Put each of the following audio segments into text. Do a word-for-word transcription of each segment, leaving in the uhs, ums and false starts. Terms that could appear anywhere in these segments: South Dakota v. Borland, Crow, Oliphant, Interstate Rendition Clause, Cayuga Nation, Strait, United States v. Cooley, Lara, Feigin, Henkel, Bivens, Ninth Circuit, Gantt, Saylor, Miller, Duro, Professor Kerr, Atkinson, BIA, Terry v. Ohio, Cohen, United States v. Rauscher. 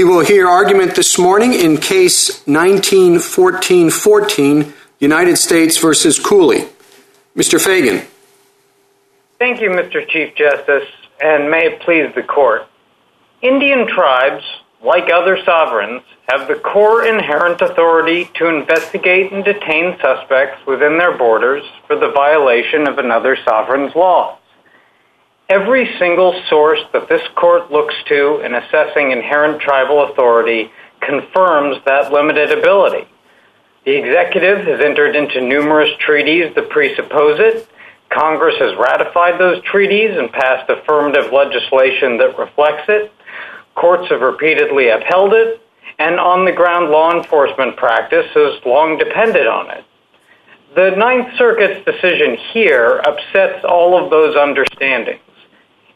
We will hear argument this morning in Case nineteen fourteen fourteen, United States v. Cooley. Mister Feigin. Thank you, Mister Chief Justice, and may it please the Court. Indian tribes, like other sovereigns, have the core inherent authority to investigate and detain suspects within their borders for the violation of another sovereign's laws. Every single source that this Court looks to in assessing inherent tribal authority confirms that limited ability. The executive has entered into numerous treaties that presuppose it. Congress has ratified those treaties and passed affirmative legislation that reflects it. Courts have repeatedly upheld it, and on-the-ground law enforcement practice has long depended on it. The Ninth Circuit's decision here upsets all of those understandings.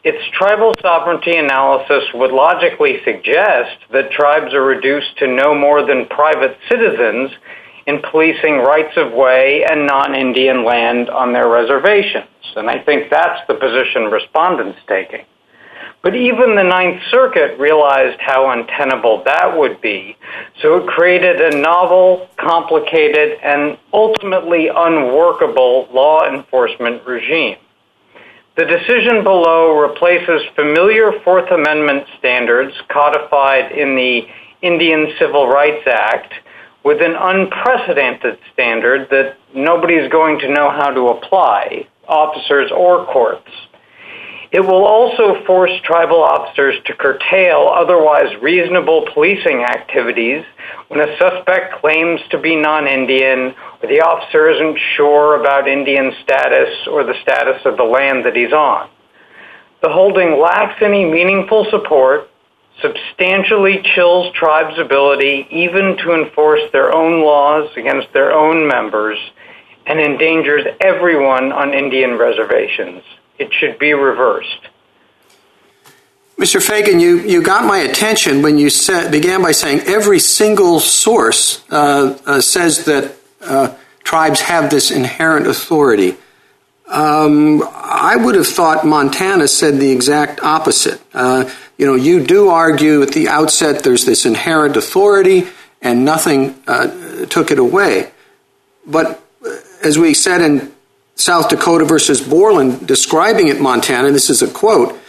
Its tribal sovereignty analysis would logically suggest that tribes are reduced to no more than private citizens in policing rights-of-way and non-Indian land on their reservations, and I think that's the position respondents taking. But even the Ninth Circuit realized how untenable that would be, so it created a novel, complicated, and ultimately unworkable law enforcement regime. The decision below replaces familiar Fourth Amendment standards codified in the Indian Civil Rights Act with an unprecedented standard that nobody is going to know how to apply, officers or courts. It will also force tribal officers to curtail otherwise reasonable policing activities when a suspect claims to be non-Indian or the officer isn't sure about Indian status or the status of the land that he's on. The holding lacks any meaningful support, substantially chills tribes' ability even to enforce their own laws against their own members, and endangers everyone on Indian reservations. It should be reversed. Mister Feigin, you, you got my attention when you said, began by saying every single source uh, uh, says that uh, tribes have this inherent authority. Um, I would have thought Montana said the exact opposite. Uh, you know, you do argue at the outset there's this inherent authority and nothing uh, took it away. But as we said in South Dakota versus Borland, describing it Montana, this is a quote,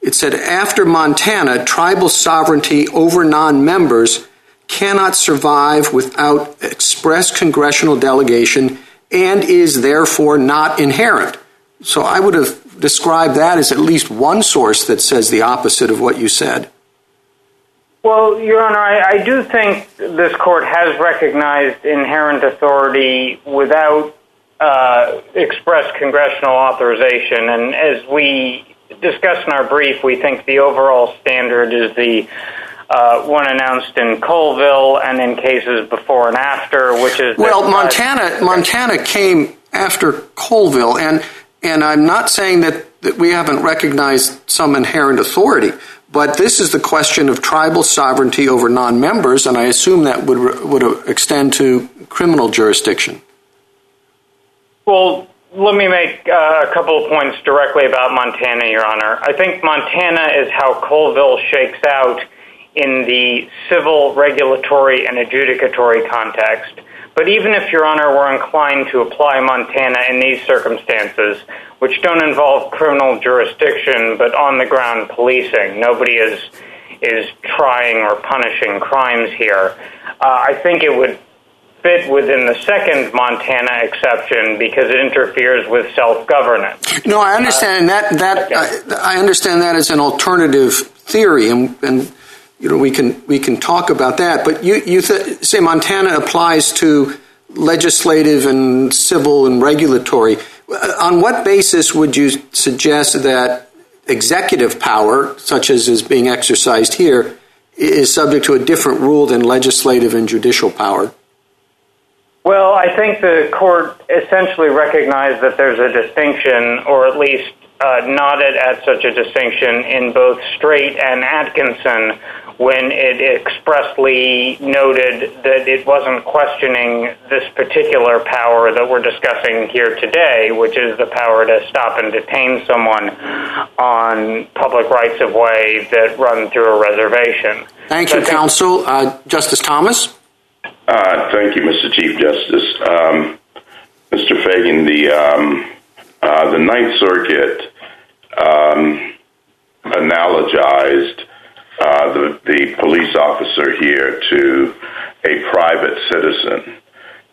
it said, after Montana, tribal sovereignty over non-members cannot survive without express congressional delegation and is therefore not inherent. So I would have described that as at least one source that says the opposite of what you said. Well, Your Honor, I, I do think this Court has recognized inherent authority without Uh, express congressional authorization, and as we discuss in our brief, we think the overall standard is the uh, one announced in Colville and in cases before and after, which is... Well, Montana uh, Montana came after Colville, and and I'm not saying that, that we haven't recognized some inherent authority, but this is the question of tribal sovereignty over non-members, and I assume that would would extend to criminal jurisdiction. Well, let me make uh, a couple of points directly about Montana, Your Honor. I think Montana is how Colville shakes out in the civil, regulatory, and adjudicatory context. But even if, Your Honor, were inclined to apply Montana in these circumstances, which don't involve criminal jurisdiction but on-the-ground policing, nobody is is trying or punishing crimes here, uh, I think it would fit within the second Montana exception because it interferes with self-governance. No, I understand uh, that. That okay. I, I understand that as an alternative theory, and, and you know we can we can talk about that. But you you th- say Montana applies to legislative and civil and regulatory. On what basis would you suggest that executive power, such as is being exercised here, is subject to a different rule than legislative and judicial power? Well, I think the Court essentially recognized that there's a distinction, or at least uh, nodded at such a distinction in both Strait and Atkinson, when it expressly noted that it wasn't questioning this particular power that we're discussing here today, which is the power to stop and detain someone on public rights of way that run through a reservation. Thank you, counsel. Uh, Justice Thomas? Uh, thank you, Mister Chief Justice. Um, Mister Feigin, the, um, uh, the Ninth Circuit um, analogized Uh, the, the police officer here to a private citizen.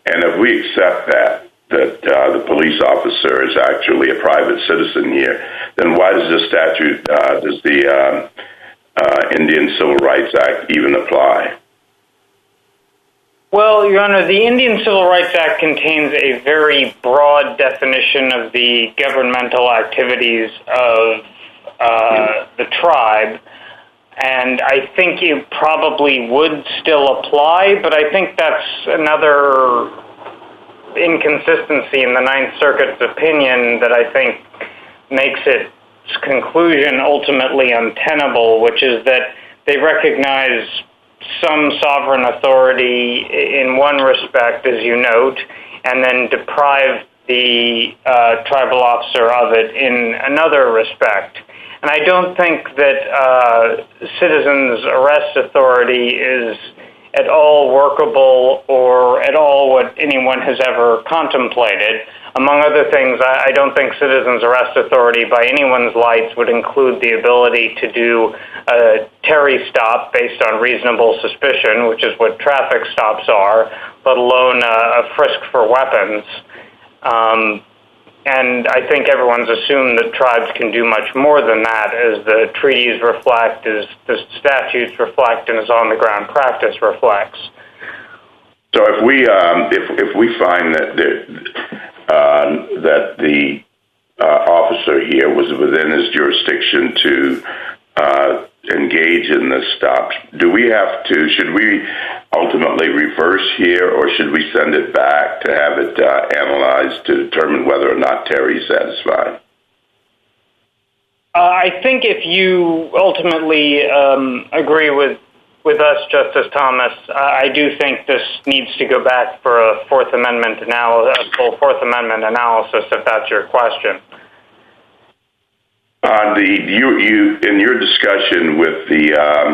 And if we accept that, that uh, the police officer is actually a private citizen here, then why does the statute, uh, does the uh, uh, Indian Civil Rights Act even apply? Well, Your Honor, the Indian Civil Rights Act contains a very broad definition of the governmental activities of uh, the tribe, and I think it probably would still apply, but I think that's another inconsistency in the Ninth Circuit's opinion that I think makes its conclusion ultimately untenable, which is that they recognize some sovereign authority in one respect, as you note, and then deprive the uh, tribal officer of it in another respect. And I don't think that uh, citizens' arrest authority is at all workable or at all what anyone has ever contemplated. Among other things, I, I don't think citizens' arrest authority by anyone's lights would include the ability to do a Terry stop based on reasonable suspicion, which is what traffic stops are, let alone a, a frisk for weapons. Um, And I think everyone's assumed that tribes can do much more than that, as the treaties reflect, as the statutes reflect, and as on-the-ground practice reflects. So if we um, if if we find that the, uh, that the uh, officer here was within his jurisdiction to uh, engage in this stop, do we have to? Should we ultimately reverse here, or should we send it back to have it uh, analyzed to determine whether or not Terry is satisfied? Uh, I think if you ultimately um, agree with with us, Justice Thomas, I, I do think this needs to go back for a Fourth Amendment analysis, a full Fourth Amendment analysis, if that's your question. Uh, the you you in your discussion with the. Um,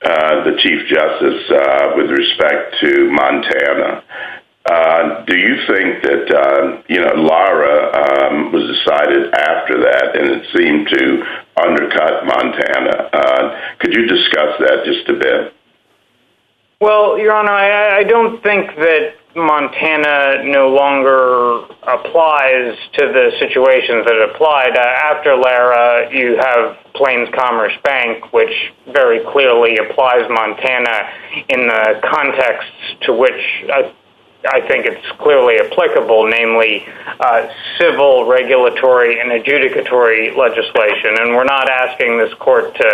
Uh, the Chief Justice, uh, with respect to Montana. Uh, do you think that, uh, you know, Lara um, was decided after that, and it seemed to undercut Montana? Uh, could you discuss that just a bit? Well, Your Honor, I, I don't think that Montana no longer applies to the situations that it applied. Uh, after Lara, you have Plains Commerce Bank, which very clearly applies Montana in the context to which I, I think it's clearly applicable, namely uh, civil, regulatory, and adjudicatory legislation. And we're not asking this court to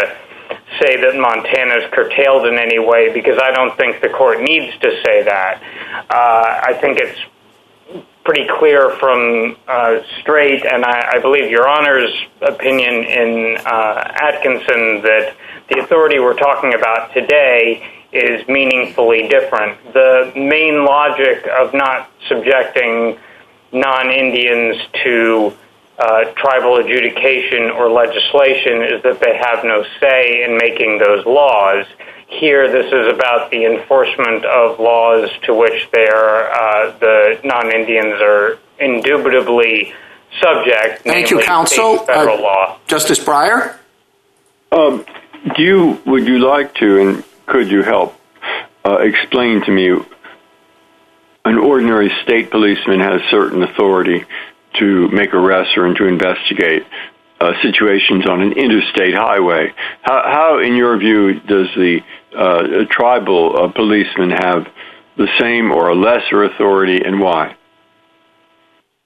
say that Montana is curtailed in any way, because I don't think the court needs to say that. Uh, I think it's pretty clear from uh, Strait, and I, I believe Your Honor's opinion in uh, Atkinson, that the authority we're talking about today is meaningfully different. The main logic of not subjecting non-Indians to Uh, tribal adjudication or legislation is that they have no say in making those laws. Here, this is about the enforcement of laws to which they're, uh, the non-Indians are indubitably subject. Thank you, counsel. Federal uh, law. Justice Breyer? Um, do you, would you like to, and could you help, uh, explain to me, an ordinary state policeman has certain authority to make arrests or and to investigate uh, situations on an interstate highway. How, how in your view, does the uh, tribal uh, policeman have the same or a lesser authority, and why?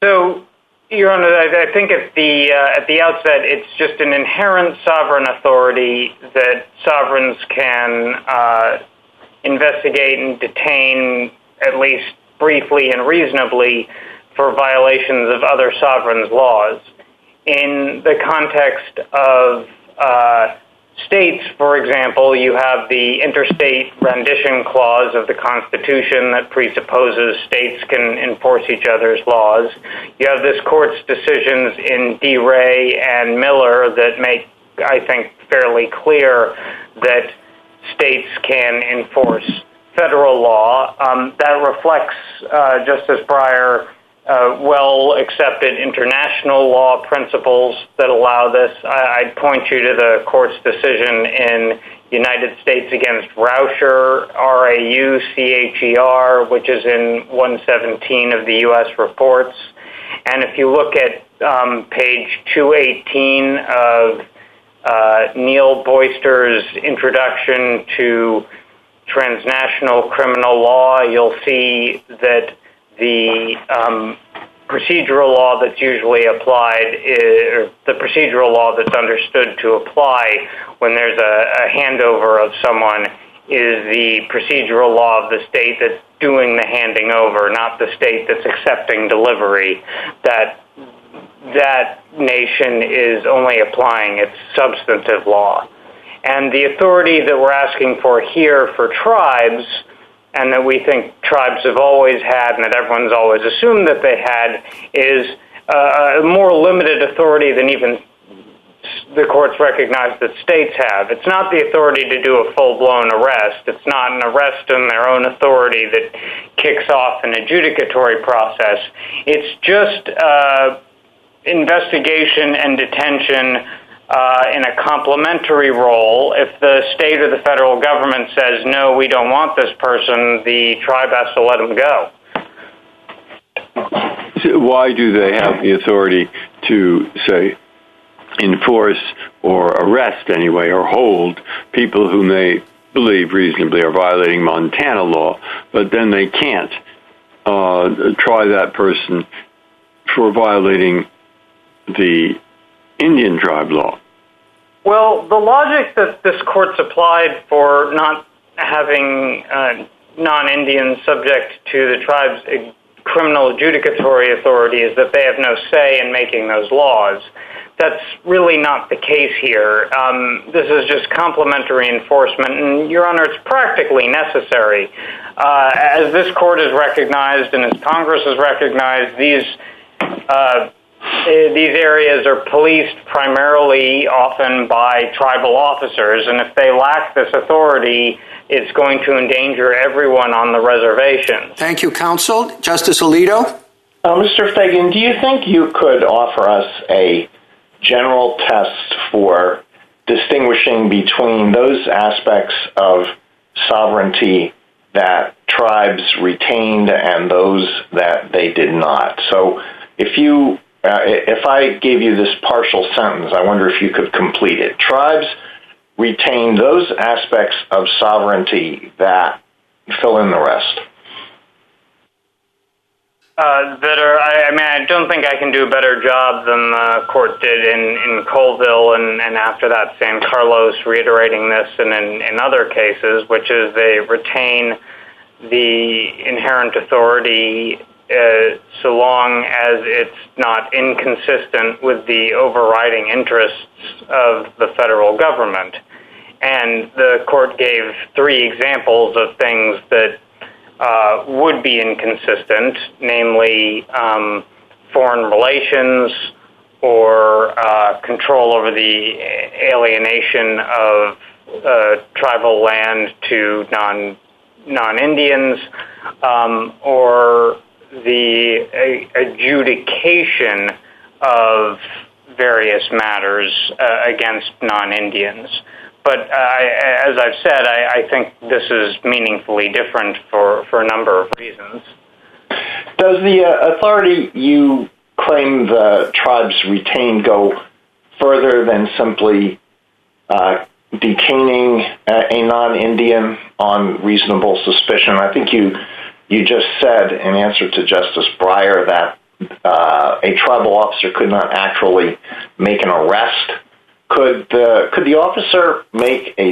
So, Your Honor, I, I think at the uh, at the outset, it's just an inherent sovereign authority that sovereigns can uh, investigate and detain, at least briefly and reasonably, for violations of other sovereigns' laws. In the context of uh, states, for example, you have the Interstate Rendition Clause of the Constitution that presupposes states can enforce each other's laws. You have this court's decisions in DeRay and Miller that make, I think, fairly clear that states can enforce federal law. Um, that reflects uh, Justice Breyer Uh, well-accepted international law principles that allow this. I, I'd point you to the court's decision in United States against Rauscher, R A U C H E R, which is in one seventeen of the U S reports. And if you look at um, page two eighteen of uh, Neil Boyster's introduction to transnational criminal law, you'll see that the um, procedural law that's usually applied is the procedural law that's understood to apply when there's a, a handover of someone is the procedural law of the state that's doing the handing over, not the state that's accepting delivery. That that nation is only applying its substantive law. And the authority that we're asking for here for tribes, and that we think tribes have always had and that everyone's always assumed that they had, is uh, a more limited authority than even the courts recognize that states have. It's not the authority to do a full-blown arrest. It's not an arrest in their own authority that kicks off an adjudicatory process. It's just uh, investigation and detention Uh, in a complementary role. If the state or the federal government says, no, we don't want this person, the tribe has to let him go. So why do they have the authority to, say, enforce or arrest anyway or hold people whom they believe reasonably are violating Montana law, but then they can't uh, try that person for violating the Indian tribe law? Well, the logic that this court's applied for not having uh, non-Indians subject to the tribe's uh, criminal adjudicatory authority is that they have no say in making those laws. That's really not the case here. Um, this is just complementary enforcement, and, Your Honor, it's practically necessary. Uh, as this court has recognized and as Congress has recognized, these uh These areas are policed primarily often by tribal officers, and if they lack this authority, it's going to endanger everyone on the reservation. Thank you, counsel. Justice Alito? Uh, Mister Feigin, do you think you could offer us a general test for distinguishing between those aspects of sovereignty that tribes retained and those that they did not? So if you Uh, if I gave you this partial sentence, I wonder if you could complete it. Tribes retain those aspects of sovereignty that fill in the rest. Uh, that are, I, I mean, I don't think I can do a better job than the court did in, in Colville and, and after that San Carlos, reiterating this and in, in other cases, which is they retain the inherent authority Uh, so long as it's not inconsistent with the overriding interests of the federal government. And the court gave three examples of things that uh, would be inconsistent, namely um, foreign relations or uh, control over the alienation of uh, tribal land to non, non-Indians um, or the adjudication of various matters uh, against non-Indians. But uh, I, as I've said, I, I think this is meaningfully different for, for a number of reasons. Does the uh, authority you claim the tribes retain go further than simply uh, detaining a non-Indian on reasonable suspicion? I think you You just said, in answer to Justice Breyer, that uh, a tribal officer could not actually make an arrest. Could the, could the officer make a,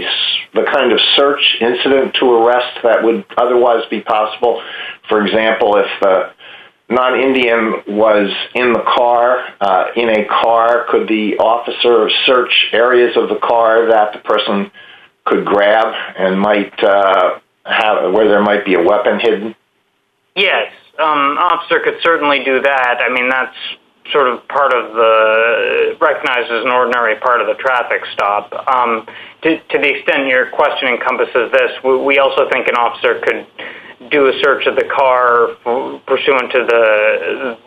the kind of search incident to arrest that would otherwise be possible? For example, if the non-Indian was in the car, uh, in a car, could the officer search areas of the car that the person could grab and might uh, have, where there might be a weapon hidden? Yes, um, officer could certainly do that. I mean, that's sort of part of the, recognized as an ordinary part of the traffic stop. Um, to, to the extent your question encompasses this, we, we also think an officer could do a search of the car f- pursuant to the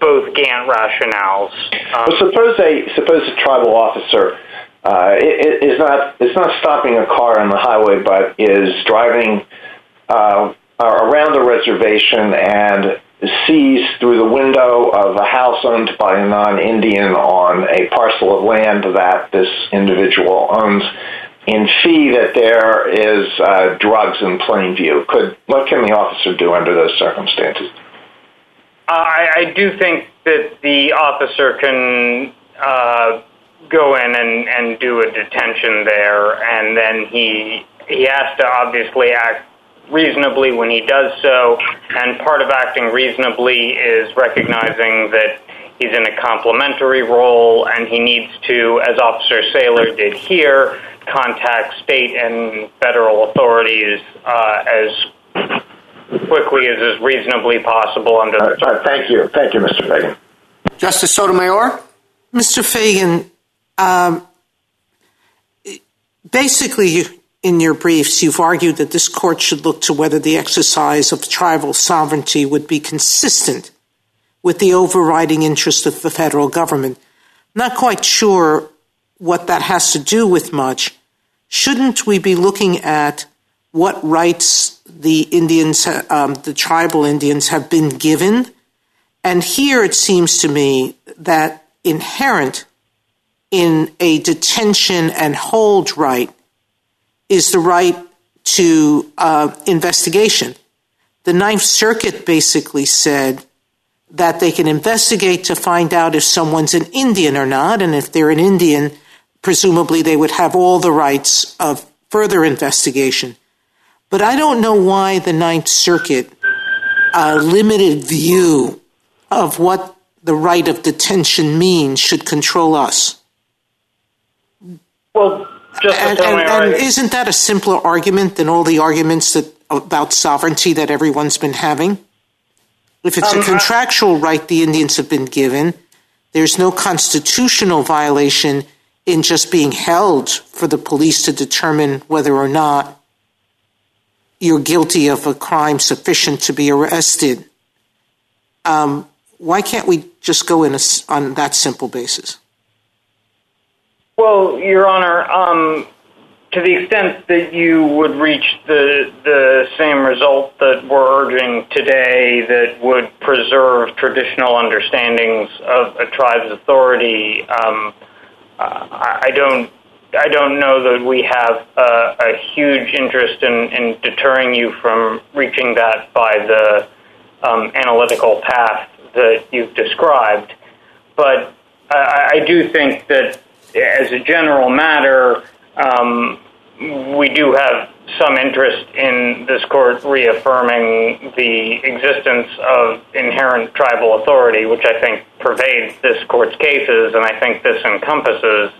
both Gantt rationales. Um, well, suppose a suppose a tribal officer uh, it, it is not is not stopping a car on the highway, but is driving uh, around a reservation and sees through the window of a house owned by a non-Indian on a parcel of land that this individual owns, and see that there is uh, drugs in plain view. Could what can the officer do under those circumstances? Uh, I, I do think that the officer can uh, go in and, and do a detention there, and then he he has to obviously act reasonably when he does so, and part of acting reasonably is recognizing that he's in a complementary role, and he needs to, as Officer Saylor did here, contact state and federal authorities uh, as quickly as is reasonably possible under uh, the... Uh, thank you. Thank you, Mister Feigin. Justice Sotomayor? Mister Feigin, um, basically, in your briefs, you've argued that this court should look to whether the exercise of tribal sovereignty would be consistent with the overriding interest of the federal government. Not quite sure what that has to do with much. Shouldn't we be looking at what rights the Indians, um, the tribal Indians have been given? And here it seems to me that inherent in a detention and hold right is the right to uh, investigation. The Ninth Circuit basically said that they can investigate to find out if someone's an Indian or not, and if they're an Indian, presumably they would have all the rights of further investigation. But I don't know why the Ninth Circuit uh, limited view of what the right of detention means should control us. Well, just and, and, and isn't that a simpler argument than all the arguments that about sovereignty that everyone's been having? If it's um, a contractual right the Indians have been given, there's no constitutional violation in just being held for the police to determine whether or not you're guilty of a crime sufficient to be arrested. Um, why can't we just go in a, on that simple basis? Well, Your Honor, um, to the extent that you would reach the the same result that we're urging today that would preserve traditional understandings of a tribe's authority, um, I don't I don't know that we have a, a huge interest in, in deterring you from reaching that by the um, analytical path that you've described. But I, I do think that as a general matter, um, we do have some interest in this court reaffirming the existence of inherent tribal authority, which I think pervades this court's cases, and I think this encompasses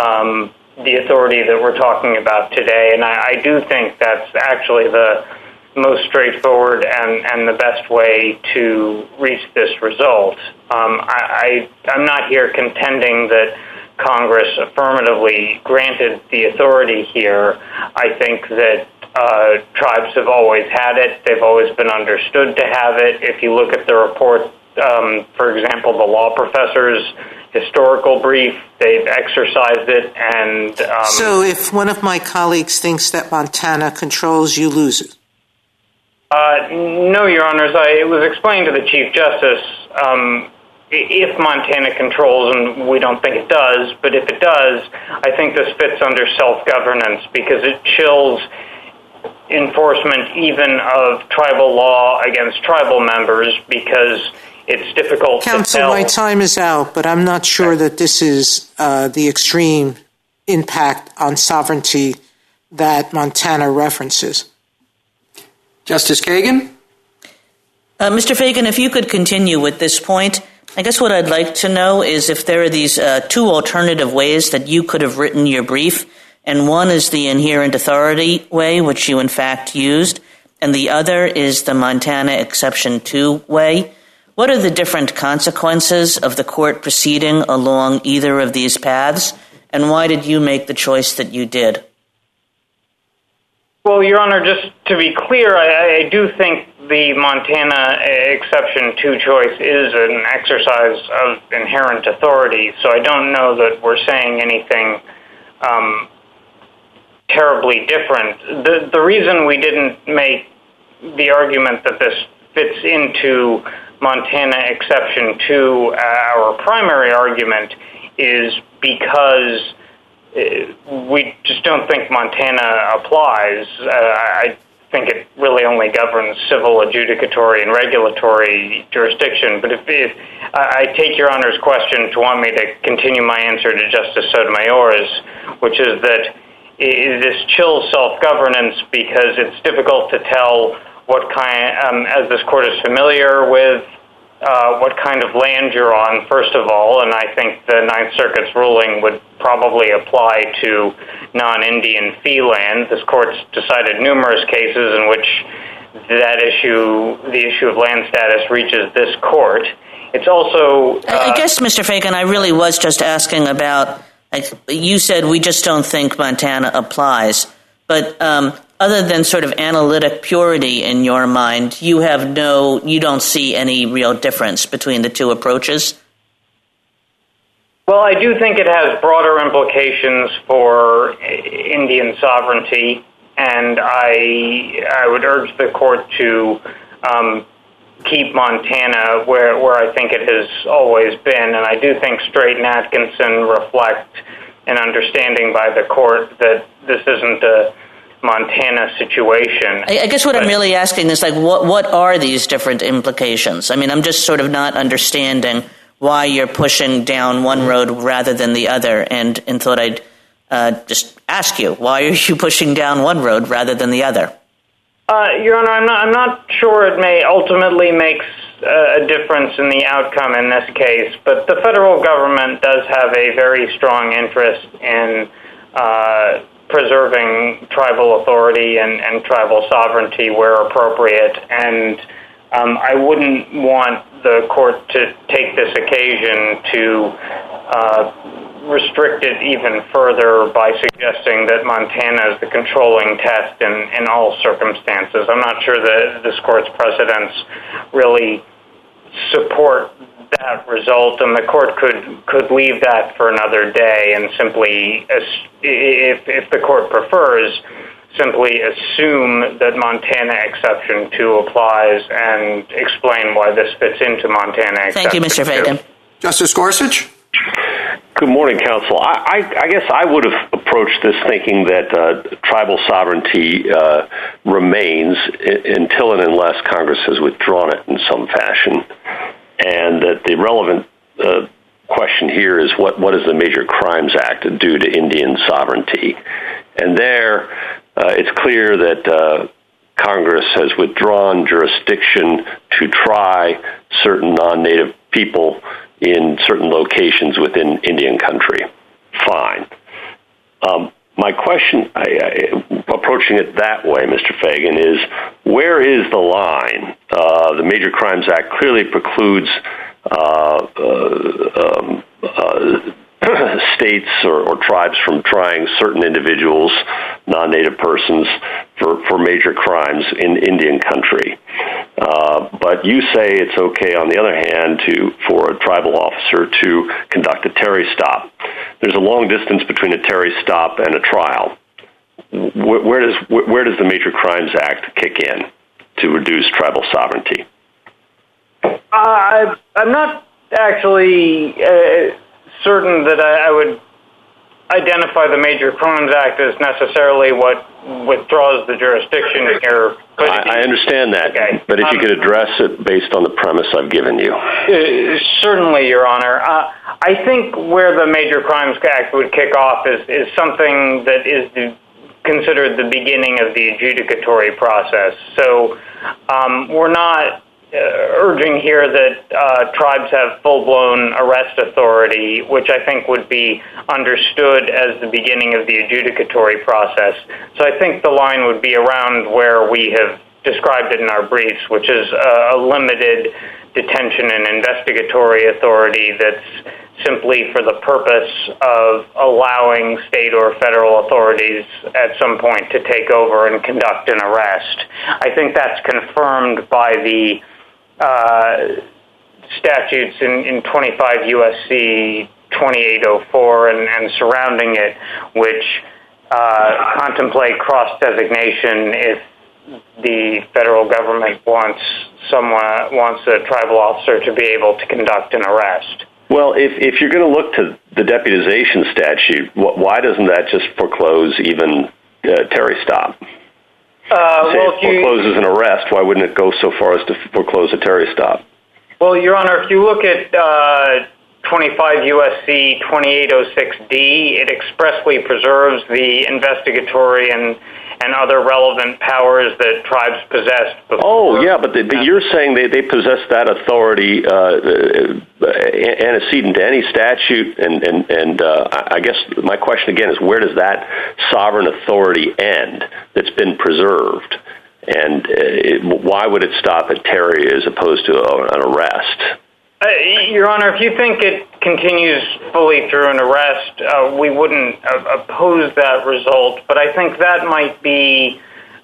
um, the authority that we're talking about today. And I, I do think that's actually the most straightforward and, and the best way to reach this result. Um, I, I, I'm not here contending that Congress affirmatively granted the authority here. I think that uh, tribes have always had it. They've always been understood to have it. If you look at the report, um, for example, the law professor's historical brief, they've exercised it. And um, So if one of my colleagues thinks that Montana controls, you lose it? Uh, no, Your Honors. I, it was explained to the Chief Justice um if Montana controls, and we don't think it does, but if it does, I think this fits under self-governance because it chills enforcement even of tribal law against tribal members because it's difficult Council, to tell. Counsel, my time is out, but I'm not sure that this is uh, the extreme impact on sovereignty that Montana references. Justice Kagan? Uh, Mister Feigin, if you could continue with this point. I guess what I'd like to know is if there are these uh, two alternative ways that you could have written your brief, and one is the inherent authority way, which you in fact used, and the other is the Montana Exception two way. What are the different consequences of the court proceeding along either of these paths, and why did you make the choice that you did? Well, Your Honor, just to be clear, I, I do think the Montana Exception two choice is an exercise of inherent authority, so I don't know that we're saying anything um, terribly different. The, the reason we didn't make the argument that this fits into Montana Exception two, uh, our primary argument, is because uh, we just don't think Montana applies. Uh, I think it really only governs civil, adjudicatory, and regulatory jurisdiction. But if, if I take Your Honor's question to want me to continue my answer to Justice Sotomayor's, which is that this chills self-governance because it's difficult to tell what kind, um, as this court is familiar with, uh, what kind of land you're on, first of all, and I think the Ninth Circuit's ruling would probably apply to non-Indian fee land. This court's decided numerous cases in which that issue, the issue of land status, reaches this court. It's also... Uh, I guess, Mister Feigin, I really was just asking about, like, you said we just don't think Montana applies, but... Um, Other than sort of analytic purity in your mind, you have no, you don't see any real difference between the two approaches? Well, I do think it has broader implications for Indian sovereignty, and I I would urge the court to um, keep Montana where, where I think it has always been, and I do think Strait and Atkinson reflect an understanding by the court that this isn't a Montana situation. I, I guess what but, I'm really asking is, like, what what are these different implications? I mean, I'm just sort of not understanding why you're pushing down one road rather than the other, and, and thought I'd uh, just ask you, why are you pushing down one road rather than the other? Uh, Your Honor, I'm not, I'm not sure it may ultimately makes a difference in the outcome in this case, but the federal government does have a very strong interest in uh preserving tribal authority and, and tribal sovereignty where appropriate, and um, I wouldn't want the court to take this occasion to uh, restrict it even further by suggesting that Montana is the controlling test in, in all circumstances. I'm not sure that this court's precedents really support that result, and the court could could leave that for another day and simply, if if the court prefers, simply assume that Montana Exception two applies and explain why this fits into Montana Exception. Thank you, Mister Feigin. Justice Gorsuch? Good morning, counsel. I, I, I guess I would have approached this thinking that uh, tribal sovereignty uh, remains I- until and unless Congress has withdrawn it in some fashion, and that the relevant uh, question here is what, what does the Major Crimes Act do to Indian sovereignty? And there, uh, it's clear that uh, Congress has withdrawn jurisdiction to try certain non-native people in certain locations within Indian country. Fine. Um, my question, I, I, approaching it that way, Mister Feigin, is where is the line? Uh, the Major Crimes Act clearly precludes uh, uh, um, uh, states or, or tribes from trying certain individuals, non-native persons, for, for major crimes in Indian country. Uh, but you say it's okay, on the other hand, to for a tribal officer to conduct a Terry stop. There's a long distance between a Terry stop and a trial. Where, where does where does the Major Crimes Act kick in to reduce tribal sovereignty? Uh, I'm not actually uh, certain that I, I would identify the Major Crimes Act as necessarily what withdraws the jurisdiction here. But I, I understand that, okay. But if um, you could address it based on the premise I've given you. Uh, certainly, Your Honor. Uh, I think where the Major Crimes Act would kick off is, is something that is the, considered the beginning of the adjudicatory process. So um, we're not urging here that uh, tribes have full-blown arrest authority, which I think would be understood as the beginning of the adjudicatory process. So I think the line would be around where we have described it in our briefs, which is a limited detention and investigatory authority that's simply for the purpose of allowing state or federal authorities at some point to take over and conduct an arrest. I think that's confirmed by the uh, statutes in, in twenty-five U S C twenty-eight oh four and, and surrounding it, which uh, contemplate cross-designation if the federal government wants someone wants a tribal officer to be able to conduct an arrest. Well, if, if you're going to look to the deputization statute, wh- why doesn't that just foreclose even uh, Terry stop? Uh, Say well, it forecloses you, an arrest, why wouldn't it go so far as to foreclose a Terry stop? Well, Your Honor, if you look at uh, twenty-five U S C twenty-eight oh six D, it expressly preserves the investigatory and and other relevant powers that tribes possessed before. Oh, yeah, but, they, but you're saying they, they possess that authority uh, antecedent to any statute, and, and, and uh, I guess my question again is, where does that sovereign authority end that's been preserved? And it, why would it stop at Terry as opposed to an arrest? Uh, Your Honor, if you think it continues fully through an arrest, uh, we wouldn't uh, oppose that result, but I think that might be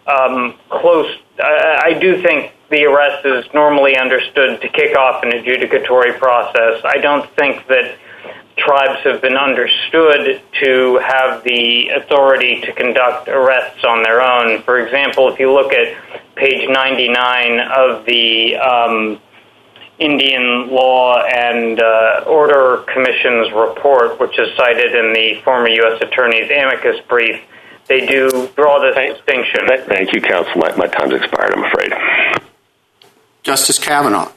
um, close. Uh, I do think the arrest is normally understood to kick off an adjudicatory process. I don't think that tribes have been understood to have the authority to conduct arrests on their own. For example, if you look at page ninety-nine of the um, Indian Law and uh, Order Commission's report, which is cited in the former U S Attorney's amicus brief, they do draw this thank, distinction. Th- thank you, counsel. My, my time's expired, I'm afraid. Justice Kavanaugh.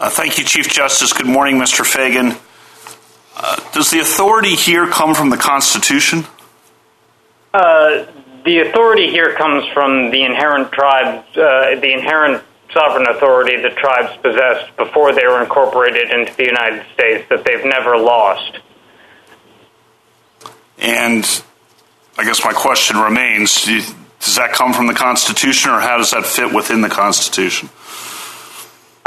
Uh, thank you, Chief Justice. Good morning, Mister Feigin. Uh, does the authority here come from the Constitution? Uh, the authority here comes from the inherent tribe, uh, the inherent sovereign authority the tribes possessed before they were incorporated into the United States that they've never lost. And I guess my question remains, do you, does that come from the Constitution, or how does that fit within the Constitution?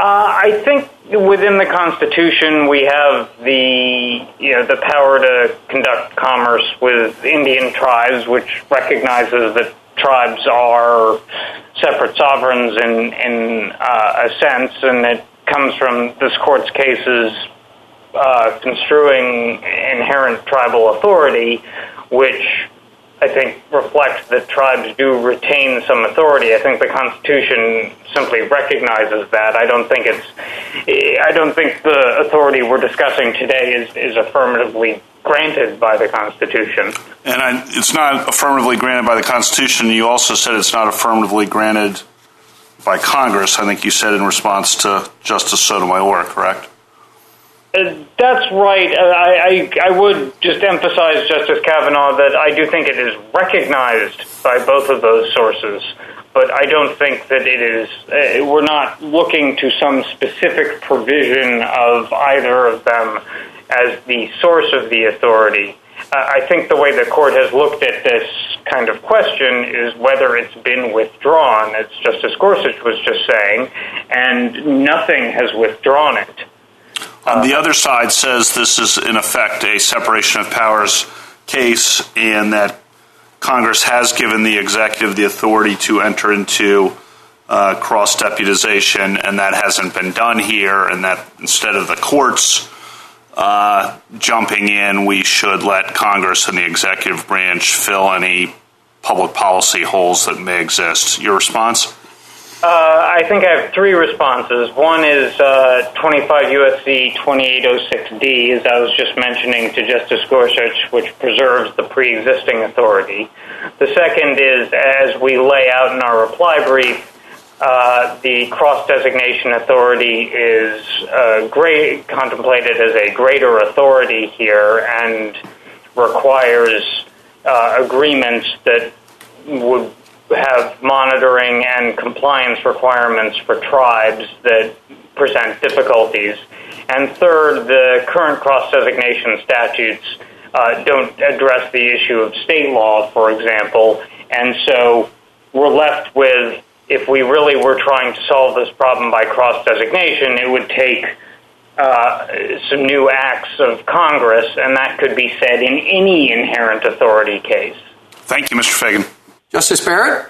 Uh, I think within the Constitution we have the, you know, the power to conduct commerce with Indian tribes, which recognizes that tribes are separate sovereigns in, in uh, a sense, and it comes from this court's cases uh, construing inherent tribal authority, which I think reflects that tribes do retain some authority. I think the Constitution simply recognizes that. I don't think it's. I don't think the authority we're discussing today is, is affirmatively granted by the Constitution. And I, it's not affirmatively granted by the Constitution. You also said it's not affirmatively granted by Congress, I think you said in response to Justice Sotomayor, correct? Uh, that's right. Uh, I, I, I would just emphasize, Justice Kavanaugh, that I do think it is recognized by both of those sources, but I don't think that it is, uh, we're not looking to some specific provision of either of them as the source of the authority. Uh, I think the way the court has looked at this kind of question is whether it's been withdrawn, as Justice Gorsuch was just saying, and nothing has withdrawn it. On um, the other side says this is, in effect, a separation of powers case, and that Congress has given the executive the authority to enter into uh, cross-deputization, and that hasn't been done here, and that instead of the courts Uh, jumping in, we should let Congress and the executive branch fill any public policy holes that may exist. Your response? Uh, I think I have three responses. One is uh, twenty-five U S C twenty-eight oh six D, as I was just mentioning to Justice Gorsuch, which preserves the pre-existing authority. The second is, as we lay out in our reply brief, Uh, the cross-designation authority is uh, great, contemplated as a greater authority here and requires uh, agreements that would have monitoring and compliance requirements for tribes that present difficulties. And third, the current cross-designation statutes uh, don't address the issue of state law, for example, and so we're left with, if we really were trying to solve this problem by cross-designation, it would take uh, some new acts of Congress, and that could be said in any inherent authority case. Thank you, Mister Feigin. Justice Barrett?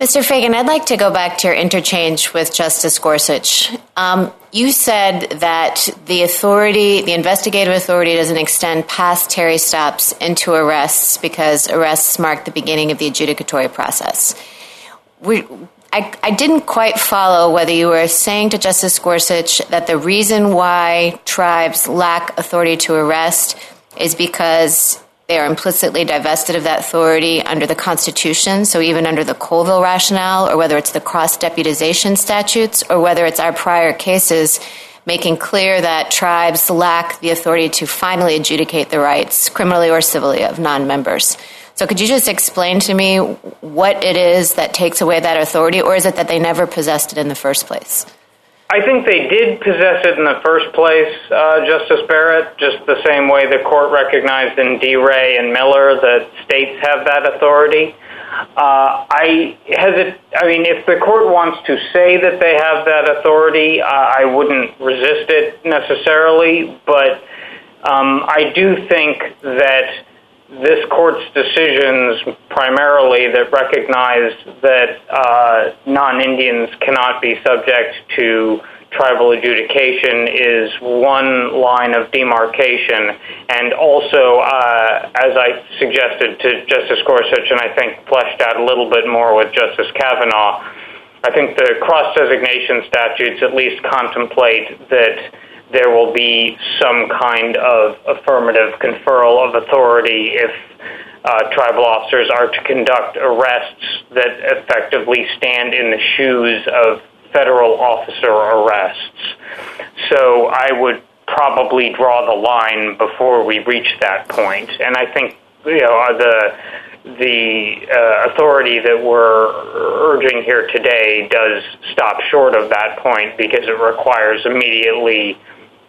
Mister Feigin, I'd like to go back to your interchange with Justice Gorsuch. Um, you said that the authority, the investigative authority, doesn't extend past Terry stops into arrests because arrests mark the beginning of the adjudicatory process. We, I, I didn't quite follow whether you were saying to Justice Gorsuch that the reason why tribes lack authority to arrest is because they are implicitly divested of that authority under the Constitution, so even under the Colville rationale, or whether it's the cross-deputization statutes, or whether it's our prior cases making clear that tribes lack the authority to finally adjudicate the rights, criminally or civilly, of non-members. So could you just explain to me what it is that takes away that authority, or is it that they never possessed it in the first place? I think they did possess it in the first place, uh, Justice Barrett, just the same way the court recognized in DeRay and Miller that states have that authority. Uh, I hesitate, I mean, if the court wants to say that they have that authority, uh, I wouldn't resist it necessarily, but um, I do think that this court's decisions primarily that recognize that uh, non-Indians cannot be subject to tribal adjudication is one line of demarcation. And also, uh, as I suggested to Justice Gorsuch, and I think fleshed out a little bit more with Justice Kavanaugh, I think the cross-designation statutes at least contemplate that there will be some kind of affirmative conferral of authority if uh, tribal officers are to conduct arrests that effectively stand in the shoes of federal officer arrests. So I would probably draw the line before we reach that point. And I think, you know, the the uh, authority that we're urging here today does stop short of that point because it requires immediately,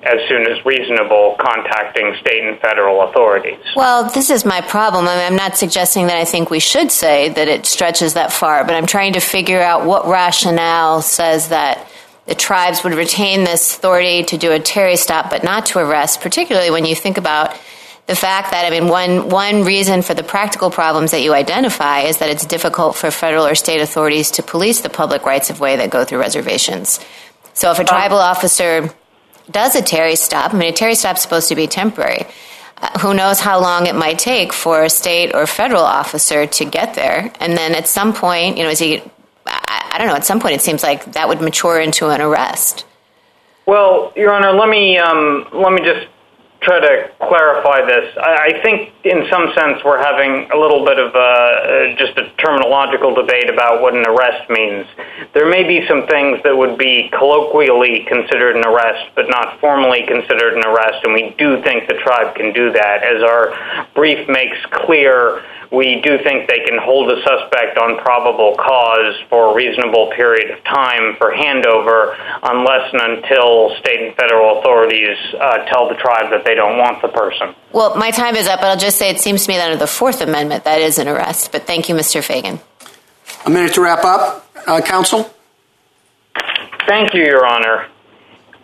as soon as reasonable, contacting state and federal authorities. Well, this is my problem. I mean, I'm not suggesting that I think we should say that it stretches that far, but I'm trying to figure out what rationale says that the tribes would retain this authority to do a Terry stop but not to arrest, particularly when you think about the fact that, I mean, one one reason for the practical problems that you identify is that it's difficult for federal or state authorities to police the public rights of way that go through reservations. So if a tribal officer does a Terry stop, I mean, a Terry stop is supposed to be temporary. Uh, who knows how long it might take for a state or federal officer to get there. And then at some point, you know, is he, I, I don't know, at some point it seems like that would mature into an arrest. Well, Your Honor, let me um, let me just try to clarify this. I, I think in some sense we're having a little bit of a, uh, just a terminological debate about what an arrest means. There may be some things that would be colloquially considered an arrest but not formally considered an arrest, and we do think the tribe can do that. As our brief makes clear, we do think they can hold a suspect on probable cause for a reasonable period of time for handover unless and until state and federal authorities uh, tell the tribe that they don't want the person. Well, my time is up, but I'll just say it seems to me that under the Fourth Amendment, that is an arrest. But thank you, Mister Feigin. A minute to wrap up. Uh, counsel? Thank you, Your Honor.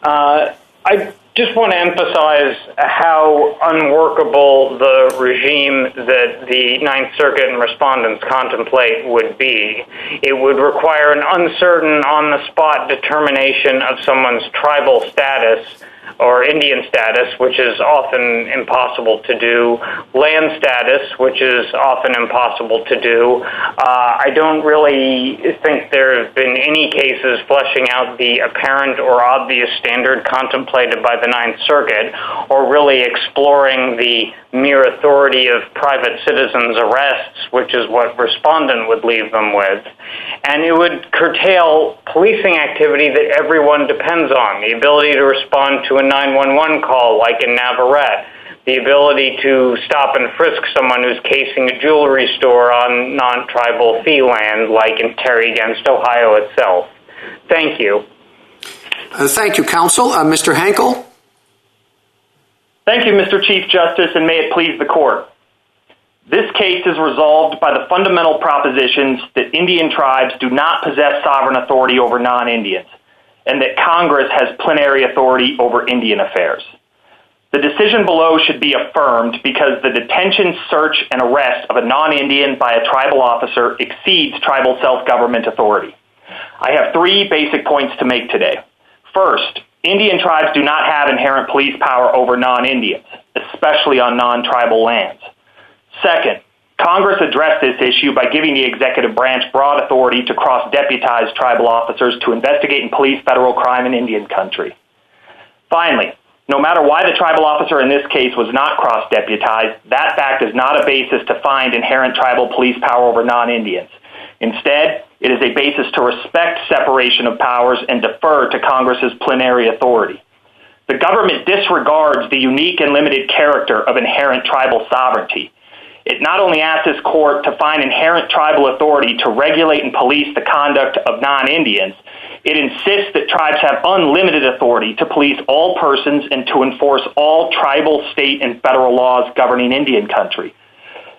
Uh, I just want to emphasize how unworkable the regime that the Ninth Circuit and respondents contemplate would be. It would require an uncertain, on-the-spot determination of someone's tribal status or Indian status, which is often impossible to do, land status, which is often impossible to do. Uh, I don't really think there have been any cases fleshing out the apparent or obvious standard contemplated by the Ninth Circuit, or really exploring the mere authority of private citizens' arrests, which is what respondent would leave them with. And it would curtail policing activity that everyone depends on, the ability to respond to a nine one one call like in Navarrete, the ability to stop and frisk someone who's casing a jewelry store on non-tribal fee land, like in Terry against Ohio itself. Thank you. Uh, thank you, counsel. Uh, Mister Henkel? Thank you, Mister Chief Justice, and may it please the court. This case is resolved by the fundamental propositions that Indian tribes do not possess sovereign authority over non-Indians, and that Congress has plenary authority over Indian affairs. The decision below should be affirmed because the detention, search, and arrest of a non-Indian by a tribal officer exceeds tribal self-government authority. I have three basic points to make today. First, Indian tribes do not have inherent police power over non-Indians, especially on non-tribal lands. Second, Congress addressed this issue by giving the executive branch broad authority to cross-deputize tribal officers to investigate and police federal crime in Indian country. Finally, no matter why the tribal officer in this case was not cross-deputized, that fact is not a basis to find inherent tribal police power over non-Indians. Instead, it is a basis to respect separation of powers and defer to Congress's plenary authority. The government disregards the unique and limited character of inherent tribal sovereignty. It not only asks this court to find inherent tribal authority to regulate and police the conduct of non-Indians, it insists that tribes have unlimited authority to police all persons and to enforce all tribal, state, and federal laws governing Indian country.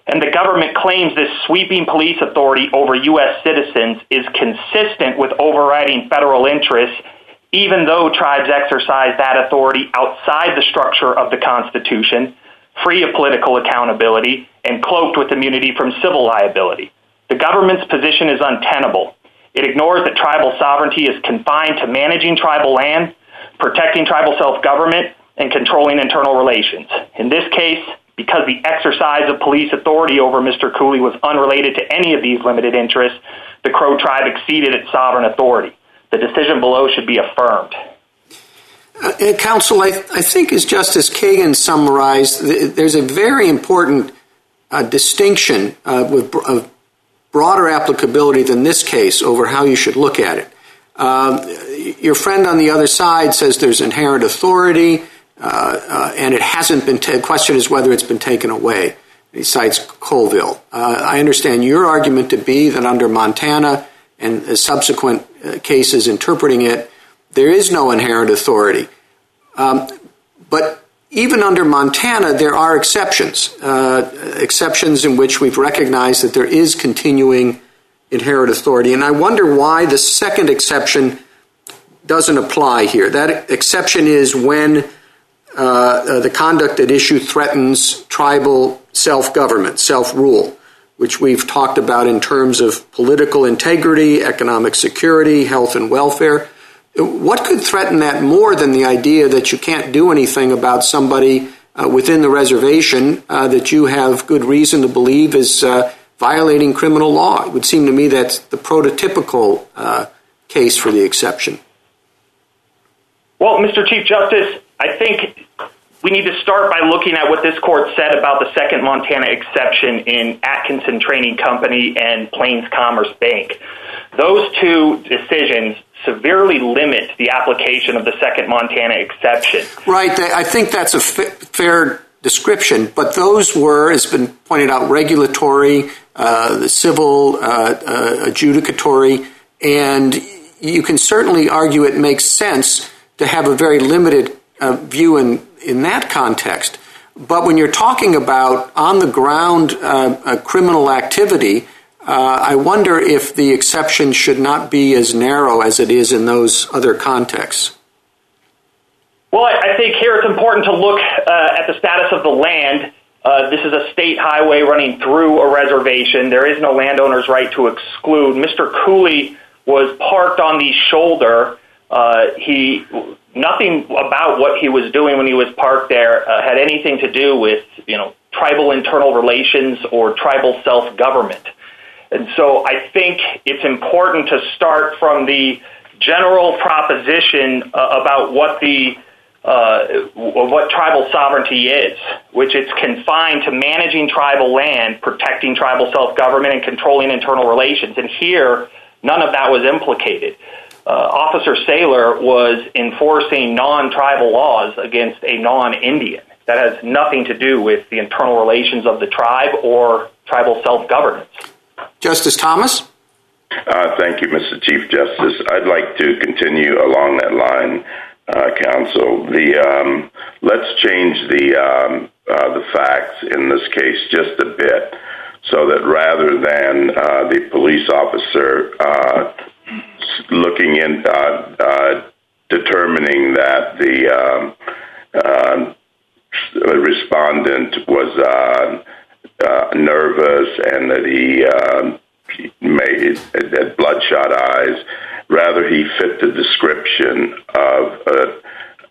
And the government claims this sweeping police authority over U S citizens is consistent with overriding federal interests, even though tribes exercise that authority outside the structure of the Constitution, free of political accountability, and cloaked with immunity from civil liability. The government's position is untenable. It ignores that tribal sovereignty is confined to managing tribal land, protecting tribal self-government, and controlling internal relations. In this case, because the exercise of police authority over Mister Cooley was unrelated to any of these limited interests, the Crow tribe exceeded its sovereign authority. The decision below should be affirmed. Uh, counsel, I, I think as Justice Kagan summarized, th- there's a very important uh, distinction uh, with br- of broader applicability than this case over how you should look at it. Um, your friend on the other side says there's inherent authority, Uh, uh, and it hasn't been. The ta- question is whether it's been taken away. He cites Colville. Uh, I understand your argument to be that under Montana and uh, subsequent uh, cases interpreting it, there is no inherent authority. Um, but even under Montana, there are exceptions, uh, exceptions in which we've recognized that there is continuing inherent authority. And I wonder why the second exception doesn't apply here. That exception is when Uh, uh, the conduct at issue threatens tribal self-government, self-rule, which we've talked about in terms of political integrity, economic security, health and welfare. What could threaten that more than the idea that you can't do anything about somebody uh, within the reservation uh, that you have good reason to believe is uh, violating criminal law? It would seem to me that's the prototypical uh, case for the exception. Well, Mister Chief Justice, I think we need to start by looking at what this court said about the second Montana exception in Atkinson Training Company and Plains Commerce Bank. Those two decisions severely limit the application of the second Montana exception. Right. I think that's a f- fair description, but those were, as been pointed out, regulatory, uh, the civil, uh, uh, adjudicatory, and you can certainly argue it makes sense to have a very limited Uh, view in, in that context. But when you're talking about on-the-ground uh, uh, criminal activity, uh, I wonder if the exception should not be as narrow as it is in those other contexts. Well, I, I think here it's important to look uh, at the status of the land. Uh, this is a state highway running through a reservation. There is no landowner's right to exclude. Mister Cooley was parked on the shoulder. Uh, he nothing about what he was doing when he was parked there uh, had anything to do with, you know, tribal internal relations or tribal self-government. And so I think it's important to start from the general proposition uh, about what the uh, what tribal sovereignty is, which it's confined to managing tribal land, protecting tribal self-government, and controlling internal relations. And here, none of that was implicated. Uh, Officer Saylor was enforcing non-tribal laws against a non-Indian. That has nothing to do with the internal relations of the tribe or tribal self-governance. Justice Thomas? Uh, thank you, Mister Chief Justice. I'd like to continue along that line, uh, counsel. The, um, let's change the, um, uh, the facts in this case just a bit, so that rather than uh, the police officer uh, looking in, uh, uh, determining that the um, uh, respondent was uh, uh, nervous and that he uh, made that bloodshot eyes, rather he fit the description of a,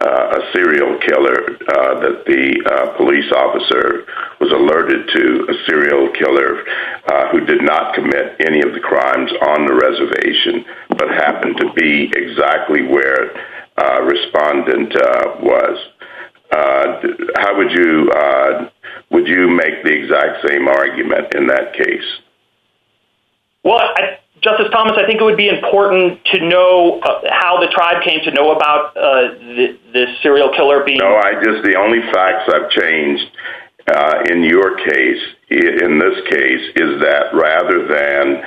uh, a serial killer uh, that the uh, police officer was alerted to, a serial killer uh, who did not commit any of the crimes on the reservation, but happened to be exactly where uh, respondent uh, was. Uh, how would you uh, would you make the exact same argument in that case? Well, I, Justice Thomas, I think it would be important to know uh, how the tribe came to know about uh, the, the serial killer being... No, I just, the only facts I've changed uh, in your case, in this case, is that rather than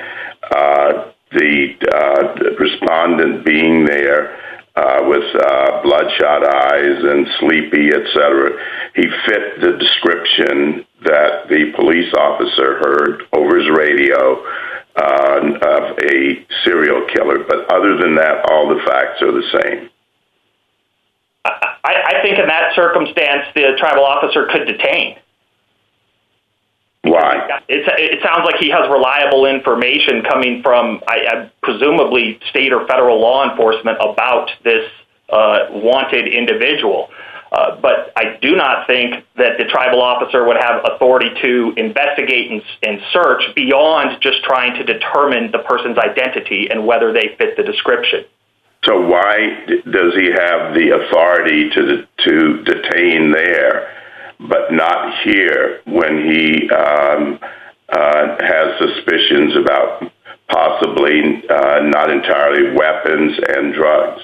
uh, the uh, respondent being there uh, with uh, bloodshot eyes and sleepy, et cetera, he fit the description that the police officer heard over his radio Uh, of a serial killer. But other than that, all the facts are the same. I, I think in that circumstance, the tribal officer could detain. Why? It's, it sounds like he has reliable information coming from, I, I presumably, state or federal law enforcement about this uh, wanted individual. Uh, but I do not think that the tribal officer would have authority to investigate and, and search beyond just trying to determine the person's identity and whether they fit the description. So why d- does he have the authority to de- to detain there, but not here when he um, uh, has suspicions about possibly uh, not entirely weapons and drugs?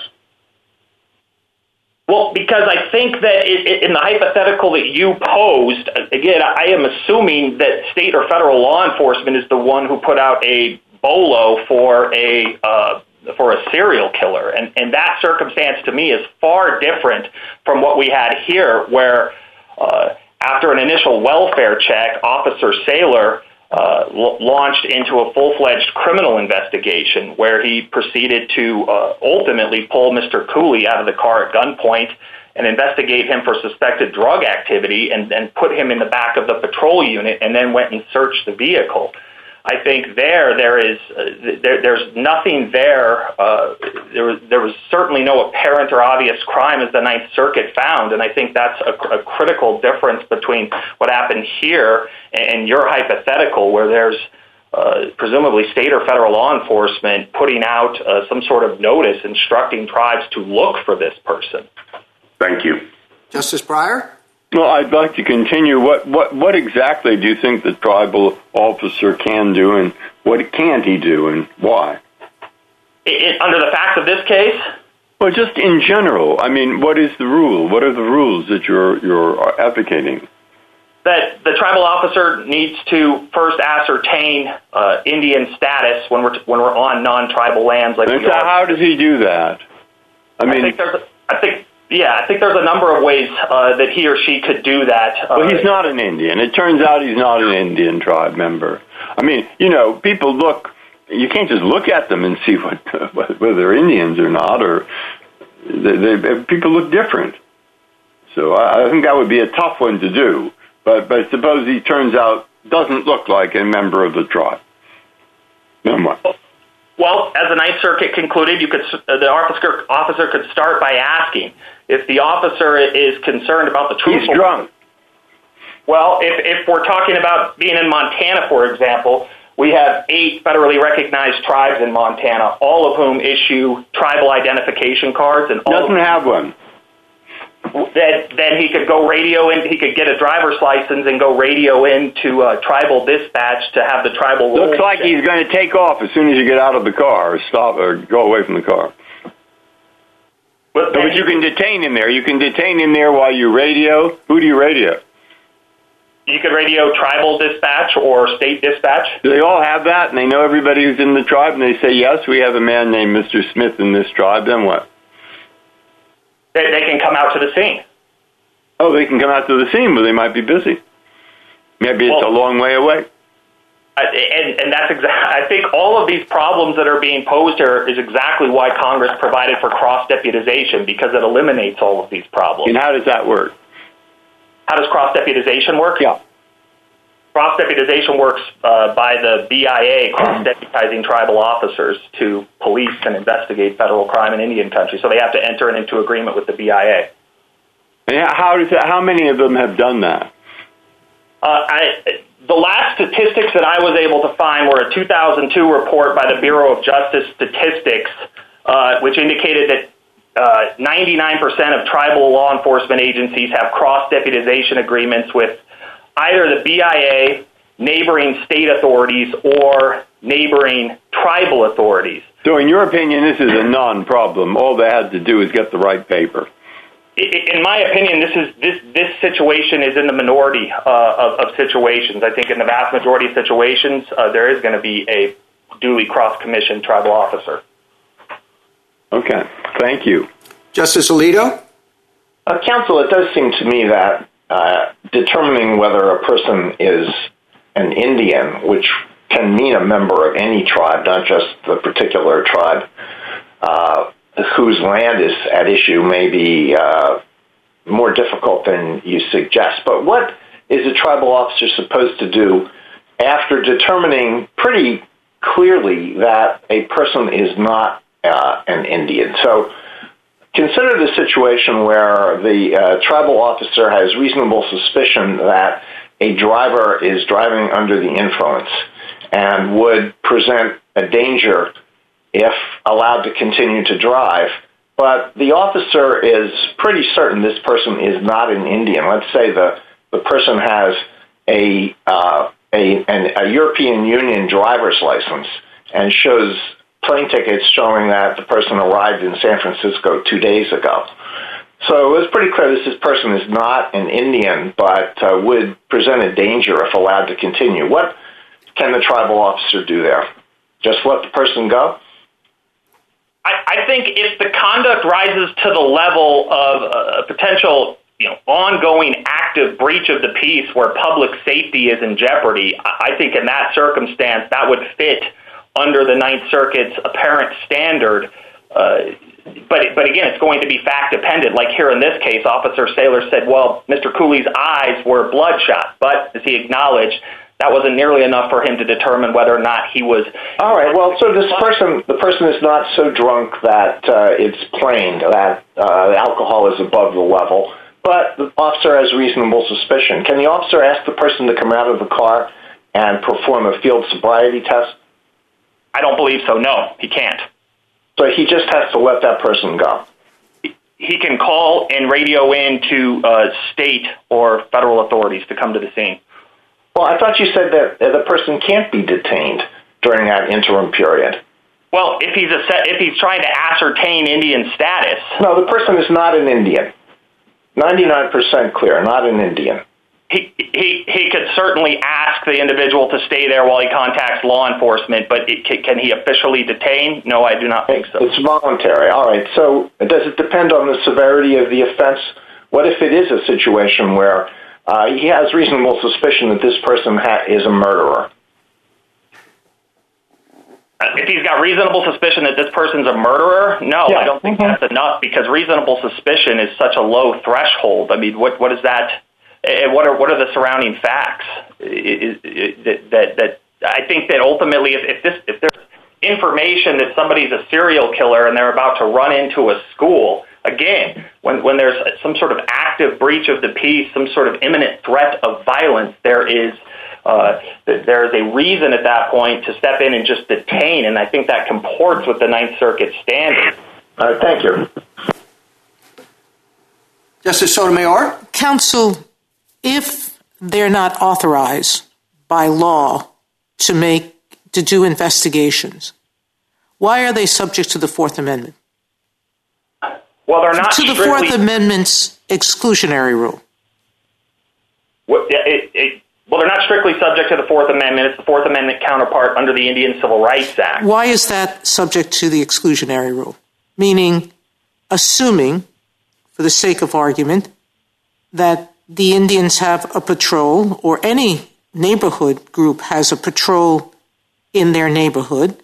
Well, because I think that it, it, in the hypothetical that you posed, again, I am assuming that state or federal law enforcement is the one who put out a bolo for a uh, for a serial killer. And, and that circumstance, to me, is far different from what we had here, where uh, after an initial welfare check, Officer Saylor uh, l- launched into a full-fledged criminal investigation where he proceeded to uh, ultimately pull Mister Cooley out of the car at gunpoint and investigate him for suspected drug activity and then put him in the back of the patrol unit and then went and searched the vehicle. I think there, there is, uh, there, there's nothing there. Uh, there, there was certainly no apparent or obvious crime, as the Ninth Circuit found, and I think that's a, a critical difference between what happened here and your hypothetical, where there's uh, presumably state or federal law enforcement putting out uh, some sort of notice instructing tribes to look for this person. Thank you. Justice Breyer? Well, I'd like to continue. What, what what exactly do you think the tribal officer can do, and what can't he do, and why? It, it, under the facts of this case? Well, just in general. I mean, what is the rule? What are the rules that you're you're advocating? That the tribal officer needs to first ascertain uh, Indian status when we're when we're on non-tribal lands. Like, and we so are. How does he do that? I, I mean, think there's a, I think. Yeah, I think there's a number of ways uh, that he or she could do that. Uh, well, he's not an Indian. It turns out he's not an Indian tribe member. I mean, you know, people look. You can't just look at them and see what whether they're Indians or not. Or they, they, people look different. So I, I think that would be a tough one to do. But but suppose he turns out doesn't look like a member of the tribe. Then what? Well, as the Ninth Circuit concluded, you could uh, the officer, officer could start by asking if the officer is concerned about the truthfulness. He's drunk. Well, if, if we're talking about being in Montana, for example, we have eight federally recognized tribes in Montana, all of whom issue tribal identification cards, and all doesn't of have one. Then, then he could go radio in. He could get a driver's license and go radio in to uh, tribal dispatch to have the tribal. Looks like check. He's going to take off as soon as you get out of the car, or stop, or go away from the car. But, but, but you can detain him there. You can detain him there while you radio. Who do you radio? You could radio tribal dispatch or state dispatch. Do they all have that, and they know everybody who's in the tribe, and they say, yes, we have a man named Mister Smith in this tribe, then what? They, they can come out to the scene. Oh, they can come out to the scene, but they might be busy. Maybe it's well, a long way away. I, and, and that's exactly, I think all of these problems that are being posed here is exactly why Congress provided for cross-deputization, because it eliminates all of these problems. And how does that work? How does cross-deputization work? Yeah. Cross-deputization works uh, by the B I A cross-deputizing tribal officers to police and investigate federal crime in Indian country. So they have to enter into agreement with the B I A. And how does that, how many of them have done that? Uh, I, the last statistics that I was able to find were a two thousand two report by the Bureau of Justice Statistics, uh, which indicated that Uh, ninety-nine percent of tribal law enforcement agencies have cross-deputization agreements with either the B I A, neighboring state authorities, or neighboring tribal authorities. So in your opinion, this is a non-problem. All they had to do is get the right paper. In my opinion, this is this this situation is in the minority uh, of, of situations. I think in the vast majority of situations, uh, there is going to be a duly cross-commissioned tribal officer. Okay. Thank you. Justice Alito? Uh, counsel, it does seem to me that uh, determining whether a person is an Indian, which can mean a member of any tribe, not just the particular tribe, uh, whose land is at issue may be uh, more difficult than you suggest. But what is a tribal officer supposed to do after determining pretty clearly that a person is not Uh, an Indian? So consider the situation where the uh, tribal officer has reasonable suspicion that a driver is driving under the influence and would present a danger if allowed to continue to drive, but the officer is pretty certain this person is not an Indian. Let's say the, the person has a, uh, a, an, a European Union driver's license and shows plane tickets showing that the person arrived in San Francisco two days ago. So it was pretty clear this person is not an Indian, but uh, would present a danger if allowed to continue. What can the tribal officer do there? Just let the person go? I, I think if the conduct rises to the level of a potential, you know, ongoing active breach of the peace where public safety is in jeopardy, I think in that circumstance that would fit under the Ninth Circuit's apparent standard. Uh, but but again, it's going to be fact-dependent. Like here in this case, Officer Saylor said, well, Mister Cooley's eyes were bloodshot. But, as he acknowledged, that wasn't nearly enough for him to determine whether or not he was... All right, well, so this person, the person is not so drunk that uh, it's plain that uh, the alcohol is above the level, but the officer has reasonable suspicion. Can the officer ask the person to come out of the car and perform a field sobriety test? I don't believe so. No, he can't. So he just has to let that person go. He can call and radio in to uh, state or federal authorities to come to the scene. Well, I thought you said that the person can't be detained during that interim period. Well, if he's a set, if he's trying to ascertain Indian status. No, the person is not an Indian. ninety-nine percent clear, not an Indian. He, he he could certainly ask the individual to stay there while he contacts law enforcement, but it, can, can he officially detain? No, I do not think so. It's voluntary. All right. So does it depend on the severity of the offense? What if it is a situation where uh, he has reasonable suspicion that this person ha- is a murderer? If he's got reasonable suspicion that this person's a murderer, no, yeah. I don't think mm-hmm. that's enough, because reasonable suspicion is such a low threshold. I mean, what what is that? And what are what are the surrounding facts? Is, is, that, that that I think that ultimately, if, if this if there's information that somebody's a serial killer and they're about to run into a school, again, when when there's some sort of active breach of the peace, some sort of imminent threat of violence, there is uh, there is a reason at that point to step in and just detain, and I think that comports with the Ninth Circuit standard. Uh, thank you, Justice Sotomayor. Counsel, if they're not authorized by law to make to do investigations, why are they subject to the Fourth Amendment? Well, they're not strictly... To the Fourth Amendment's exclusionary rule. Well, it, it, well, they're not strictly subject to the Fourth Amendment. It's the Fourth Amendment counterpart under the Indian Civil Rights Act. Why is that subject to the exclusionary rule? Meaning, assuming, for the sake of argument, that the Indians have a patrol, or any neighborhood group has a patrol in their neighborhood,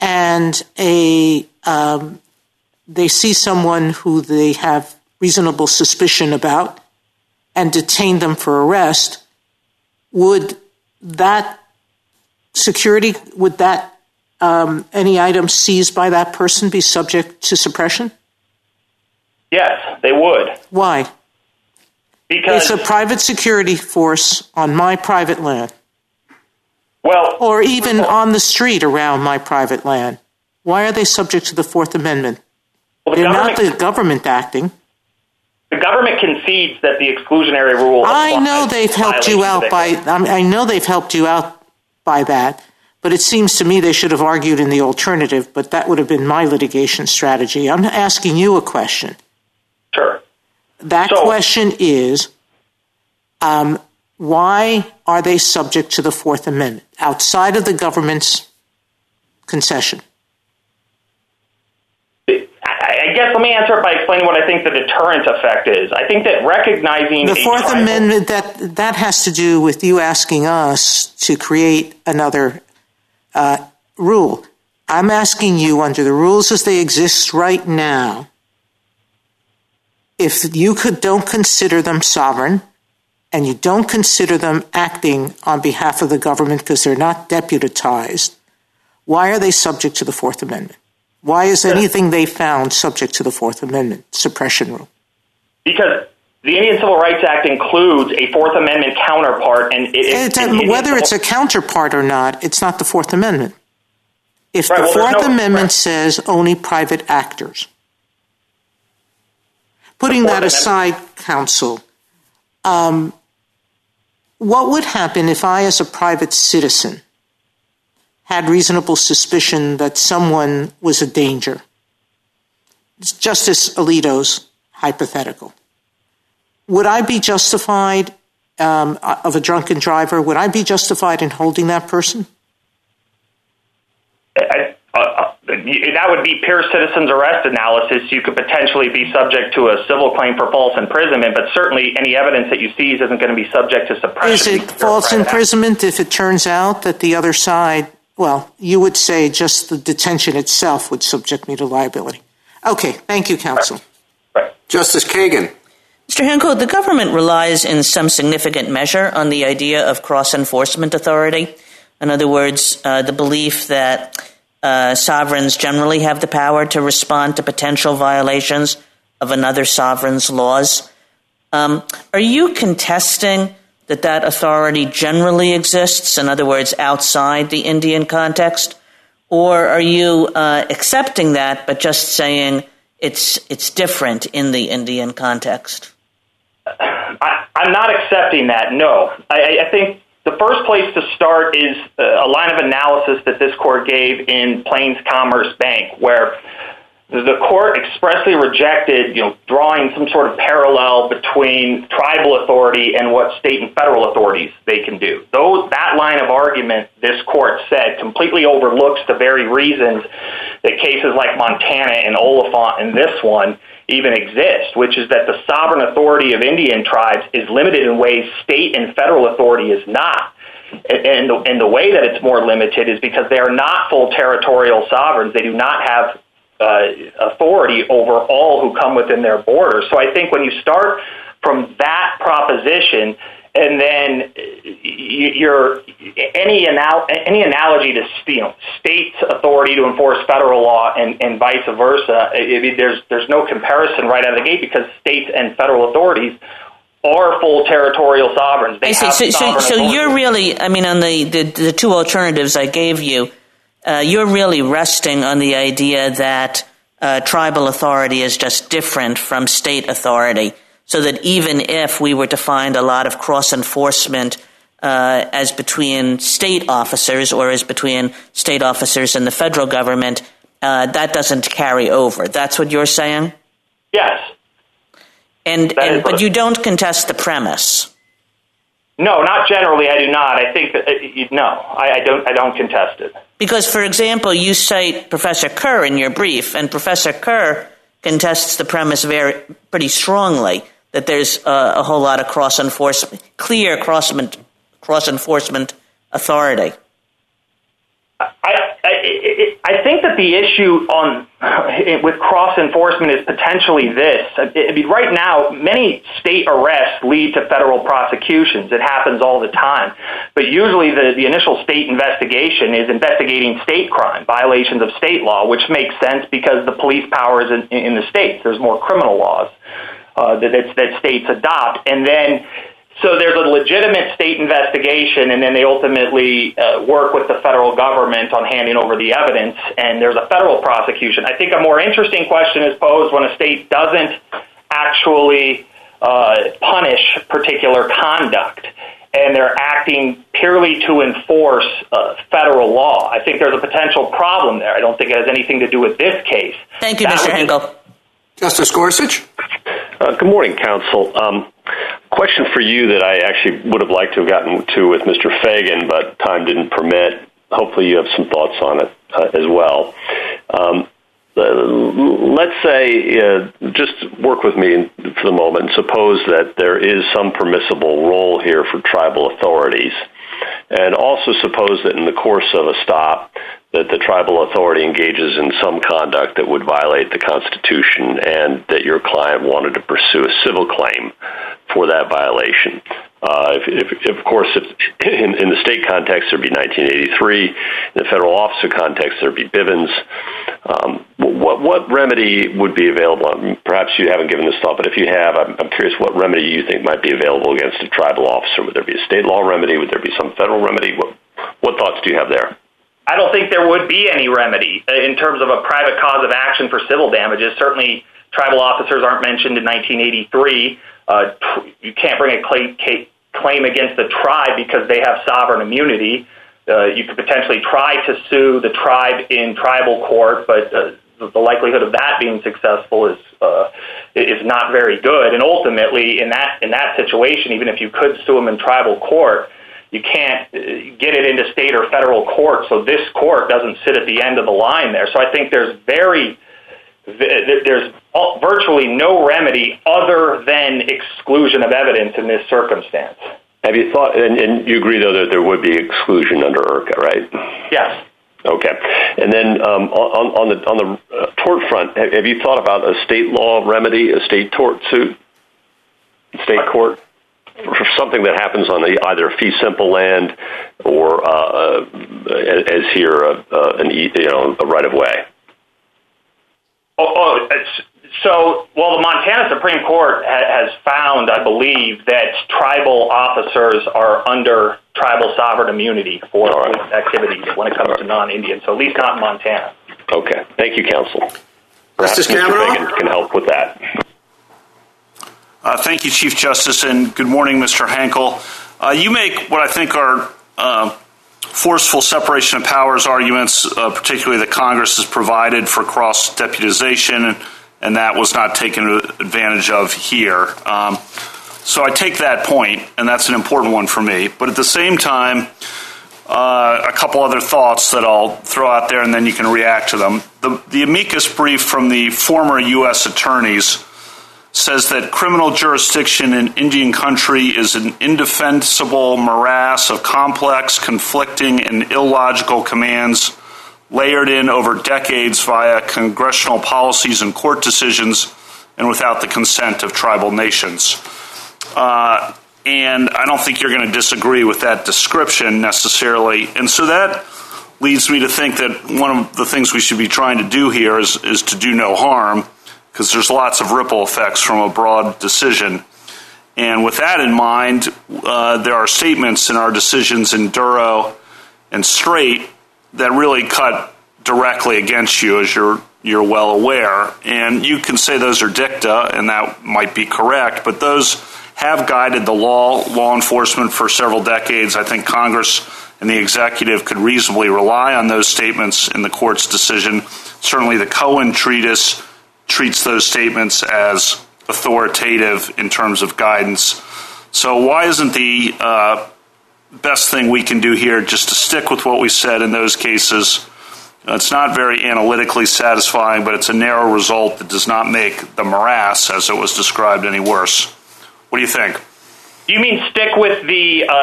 and a um, they see someone who they have reasonable suspicion about and detain them for arrest, would that security, would that um, any item seized by that person be subject to suppression? Yes, they would. Why? Because it's a private security force on my private land. Well, or even on the street around my private land. Why are they subject to the Fourth Amendment? Well, the They're not the government acting. The government concedes that the exclusionary rule. I know they've helped you out by. I know they've helped you out by that, but it seems to me they should have argued in the alternative. But that would have been my litigation strategy. I'm asking you a question. Sure. That so, question is, um, why are they subject to the Fourth Amendment outside of the government's concession? I guess let me answer it by explaining what I think the deterrent effect is. I think that recognizing the Fourth tribal- Amendment, that that has to do with you asking us to create another uh, rule. I'm asking you, under the rules as they exist right now, if you could don't consider them sovereign and you don't consider them acting on behalf of the government because they're not deputized, why are they subject to the Fourth Amendment? Why is anything they found subject to the Fourth Amendment suppression rule? Because the Indian Civil Rights Act includes a Fourth Amendment counterpart. and it, it, Whether it's a counterpart or not, it's not the Fourth Amendment. If right, the well, Fourth no, Amendment right. says only private actors, putting that aside, counsel, um, what would happen if I, as a private citizen, had reasonable suspicion that someone was a danger? It's Justice Alito's hypothetical. Would I be justified um, of a drunken driver? Would I be justified in holding that person? I, uh, uh, that would be pure citizen's arrest analysis. You could potentially be subject to a civil claim for false imprisonment, but certainly any evidence that you seize isn't going to be subject to suppression. Is it false imprisonment if it turns out that the other side... Well, you would say just the detention itself would subject me to liability. Okay. Thank you, counsel. Right. Right. Justice Kagan. Mister Henkel, the government relies in some significant measure on the idea of cross-enforcement authority. In other words, uh, the belief that uh, sovereigns generally have the power to respond to potential violations of another sovereign's laws. Um, are you contesting that that authority generally exists, in other words, outside the Indian context? Or are you uh, accepting that but just saying it's it's different in the Indian context? I, I'm not accepting that, no. I, I think the first place to start is a line of analysis that this court gave in Plains Commerce Bank, where the court expressly rejected, you know, drawing some sort of parallel between tribal authority and what state and federal authorities they can do. Those, that line of argument, this court said, completely overlooks the very reasons that cases like Montana and Oliphant and this one even exist, which is that the sovereign authority of Indian tribes is limited in ways state and federal authority is not. And the, and the way that it's more limited is because they are not full territorial sovereigns. They do not have Uh, authority over all who come within their borders. So I think when you start from that proposition, and then you're any anal- any analogy to you know, state authority to enforce federal law and, and vice versa, it, there's there's no comparison right out of the gate because states and federal authorities are full territorial sovereigns. They I see. Have so, sovereign so, so you're really, I mean, on the, the, the two alternatives I gave you, Uh, you're really resting on the idea that uh, tribal authority is just different from state authority, so that even if we were to find a lot of cross-enforcement uh, as between state officers or as between state officers and the federal government, uh, that doesn't carry over. That's what you're saying? Yes. And, and but you don't contest the premise. No, not generally. I do not. I think that uh, no, I, I don't. I don't contest it. Because, for example, you cite Professor Kerr in your brief, and Professor Kerr contests the premise very pretty strongly that there's uh, a whole lot of cross enforcement, clear cross cross enforcement authority. I, I, I think that the issue on with cross-enforcement is potentially this. I mean, right now, many state arrests lead to federal prosecutions. It happens all the time. But usually the, the initial state investigation is investigating state crime, violations of state law, which makes sense because the police powers in, in the states. There's more criminal laws uh, that, that, that states adopt. And then so there's a legitimate state investigation, and then they ultimately uh, work with the federal government on handing over the evidence, and there's a federal prosecution. I think a more interesting question is posed when a state doesn't actually uh, punish particular conduct, and they're acting purely to enforce uh, federal law. I think there's a potential problem there. I don't think it has anything to do with this case. Thank you, that Mister Henkel. Justice Gorsuch? Uh, good morning, counsel. Um, question for you that I actually would have liked to have gotten to with Mister Feigin, but time didn't permit. Hopefully you have some thoughts on it uh, as well. Um, uh, let's say, uh, just work with me for the moment, suppose that there is some permissible role here for tribal authorities, and also suppose that in the course of a stop, that the tribal authority engages in some conduct that would violate the Constitution and that your client wanted to pursue a civil claim for that violation. Uh, if, if, of course, if, in, in the state context, there'd be nineteen eighty-three. In the federal officer context, there'd be Bivens. Um, what, what remedy would be available? Perhaps you haven't given this thought, but if you have, I'm, I'm curious what remedy you think might be available against a tribal officer. Would there be a state law remedy? Would there be some federal remedy? What, what thoughts do you have there? I don't think there would be any remedy in terms of a private cause of action for civil damages. Certainly, tribal officers aren't mentioned in nineteen eighty-three. Uh, you can't bring a claim against the tribe because they have sovereign immunity. Uh, you could potentially try to sue the tribe in tribal court, but uh, the likelihood of that being successful is uh, is not very good. And ultimately, in that in that situation, even if you could sue them in tribal court, you can't get it into state or federal court, so this court doesn't sit at the end of the line there. So I think there's very, there's virtually no remedy other than exclusion of evidence in this circumstance. Have you thought, and, and you agree, though, that there would be exclusion under IRCA, right? Yes. Okay. And then um, on, on the on the uh, tort front, have, have you thought about a state law remedy, a state tort suit, state court? For something that happens on the either fee simple land or, uh, as here, uh, uh, an e- you know, a right of way. Oh, oh so well, the Montana Supreme Court ha- has found, I believe, that tribal officers are under tribal sovereign immunity for right. police activities when it comes right. to non-Indians. So at least not in Montana. Okay, thank you, counsel. Perhaps Mister Feigin can help with that. Uh, thank you, Chief Justice, and good morning, Mister Henkel. Uh, you make what I think are uh, forceful separation of powers arguments, uh, particularly that Congress has provided for cross-deputization, and that was not taken advantage of here. Um, so I take that point, and that's an important one for me. But at the same time, uh, a couple other thoughts that I'll throw out there, and then you can react to them. The, the amicus brief from the former U S attorneys says that criminal jurisdiction in Indian country is an indefensible morass of complex, conflicting, and illogical commands layered in over decades via congressional policies and court decisions and without the consent of tribal nations. Uh, and I don't think you're going to disagree with that description necessarily. And so that leads me to think that one of the things we should be trying to do here is, is to do no harm, because there's lots of ripple effects from a broad decision. And with that in mind, uh, there are statements in our decisions in Duro and Strait that really cut directly against you, as you're you're well aware. And you can say those are dicta, and that might be correct, but those have guided the law, law enforcement for several decades. I think Congress and the executive could reasonably rely on those statements in the court's decision. Certainly the Cohen treatise, treats those statements as authoritative in terms of guidance. So why isn't the uh, best thing we can do here just to stick with what we said in those cases? It's not very analytically satisfying, but it's a narrow result that does not make the morass, as it was described, any worse. What do you think? You mean stick with the uh,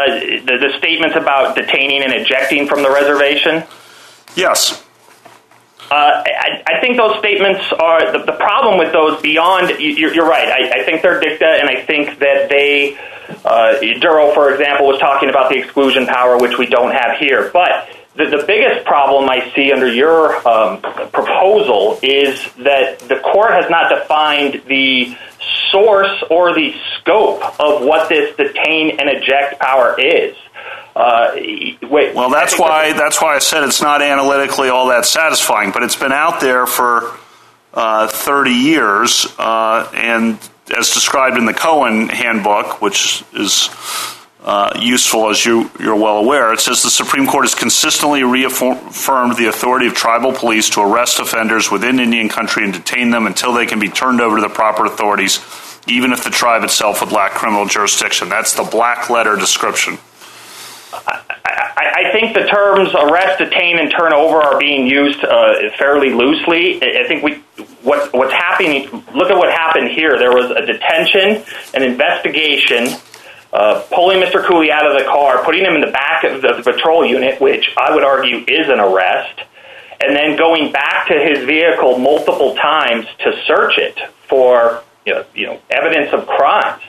the, the statements about detaining and ejecting from the reservation? Yes. Uh, I, I think those statements are the, the problem with those beyond, you're, you're right, I, I think they're dicta, and I think that they, uh, Duro, for example, was talking about the exclusion power, which we don't have here. But the, the biggest problem I see under your um, proposal is that the court has not defined the source or the scope of what this detain and eject power is. Uh, wait, well, that's why that's why I said it's not analytically all that satisfying, but it's been out there for uh, thirty years, uh, and as described in the Cohen handbook, which is uh, useful, as you, you're well aware, it says the Supreme Court has consistently reaffirmed the authority of tribal police to arrest offenders within Indian country and detain them until they can be turned over to the proper authorities, even if the tribe itself would lack criminal jurisdiction. That's the black-letter description. I, I think the terms arrest, detain, and turn over are being used uh, fairly loosely. I think we, what, what's happening, look at what happened here. There was a detention, an investigation, uh, pulling Mister Cooley out of the car, putting him in the back of the, the patrol unit, which I would argue is an arrest, and then going back to his vehicle multiple times to search it for you know, you know, evidence of crimes.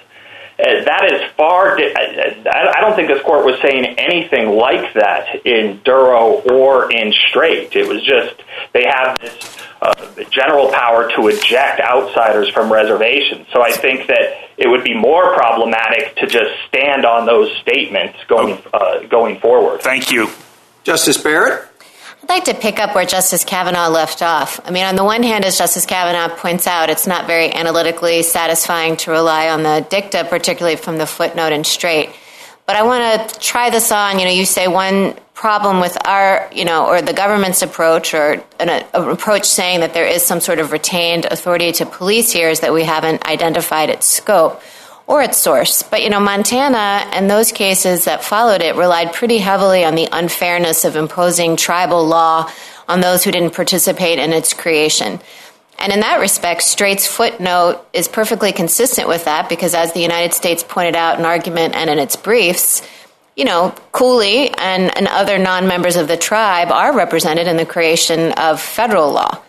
Uh, that is far, di- I, I don't think this court was saying anything like that in Duro or in Strait. It was just they have this uh, general power to eject outsiders from reservations. So I think that it would be more problematic to just stand on those statements going, uh, going forward. Thank you. Justice Barrett? I'd like to pick up where Justice Kavanaugh left off. I mean, on the one hand, as Justice Kavanaugh points out, it's not very analytically satisfying to rely on the dicta, particularly from the footnote in Strait. But I want to try this on. You know, you say one problem with our, you know, or the government's approach or an, an approach saying that there is some sort of retained authority to police here is that we haven't identified its scope or its source. But, you know, Montana and those cases that followed it relied pretty heavily on the unfairness of imposing tribal law on those who didn't participate in its creation. And in that respect, Strait's footnote is perfectly consistent with that because, as the United States pointed out in argument and in its briefs, you know, Cooley and, and other non-members of the tribe are represented in the creation of federal law.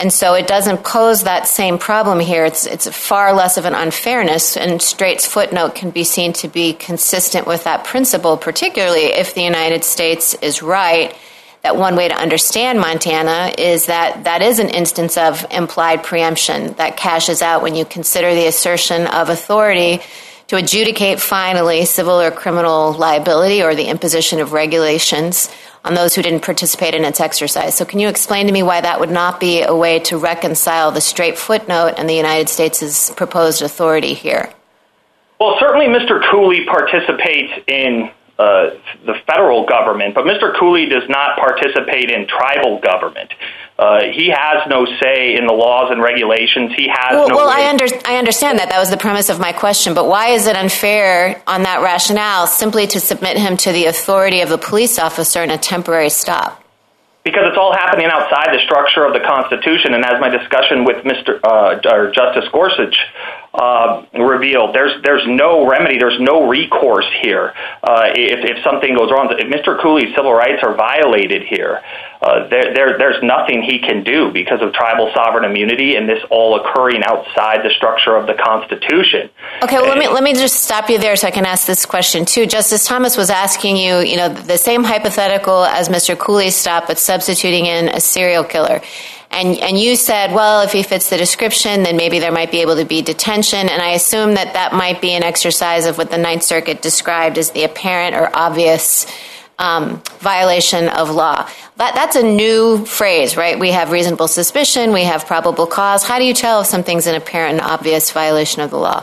And so it doesn't pose that same problem here. It's it's far less of an unfairness, and Strait's footnote can be seen to be consistent with that principle, particularly if the United States is right that one way to understand Montana is that that is an instance of implied preemption that cashes out when you consider the assertion of authority to adjudicate finally civil or criminal liability or the imposition of regulations on those who didn't participate in its exercise. So can you explain to me why that would not be a way to reconcile the Strait footnote and the United States' proposed authority here? Well, certainly Mister Cooley participates in uh, the federal government, but Mister Cooley does not participate in tribal government. Uh, he has no say in the laws and regulations. He has well, no Well, I, under, I understand that. That was the premise of my question. But why is it unfair on that rationale simply to submit him to the authority of a police officer in a temporary stop? Because it's all happening outside the structure of the Constitution. And as my discussion with Mister Uh, or Justice Gorsuch uh, revealed, there's there's no remedy. There's no recourse here. Uh, if, if something goes wrong, if Mister Cooley's civil rights are violated here, Uh, there, there, there's nothing he can do because of tribal sovereign immunity and this all occurring outside the structure of the Constitution. Okay, well, let me let me just stop you there so I can ask this question, too. Justice Thomas was asking you, you know, the same hypothetical as Mister Cooley's stop, but substituting in a serial killer. And and you said, well, if he fits the description, then maybe there might be able to be detention. And I assume that that might be an exercise of what the Ninth Circuit described as the apparent or obvious Um, violation of law. That, that's a new phrase, right? We have reasonable suspicion. We have probable cause. How do you tell if something's an apparent and obvious violation of the law?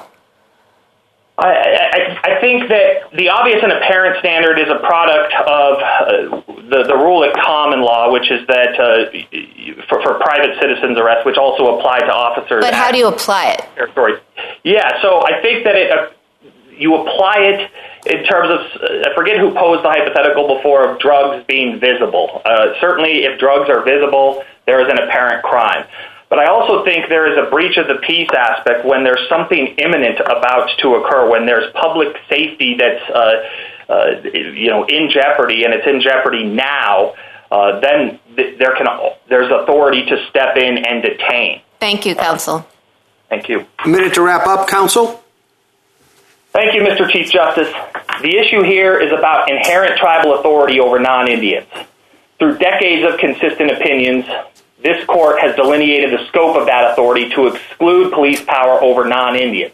I, I, I think that the obvious and apparent standard is a product of uh, the, the rule at common law, which is that uh, for, for private citizens' arrest, which also apply to officers. But how do you apply it? Sorry. Yeah, so I think that it, uh, you apply it in terms of, uh, I forget who posed the hypothetical before of drugs being visible. Uh, certainly, if drugs are visible, there is an apparent crime. But I also think there is a breach of the peace aspect when there's something imminent about to occur, when there's public safety that's, uh, uh, you know, in jeopardy, and it's in jeopardy now, uh, then th- there can there's authority to step in and detain. Thank you, counsel. Thank you. A minute to wrap up, counsel. Thank you, Mister Chief Justice. The issue here is about inherent tribal authority over non-Indians. Through decades of consistent opinions, this court has delineated the scope of that authority to exclude police power over non-Indians,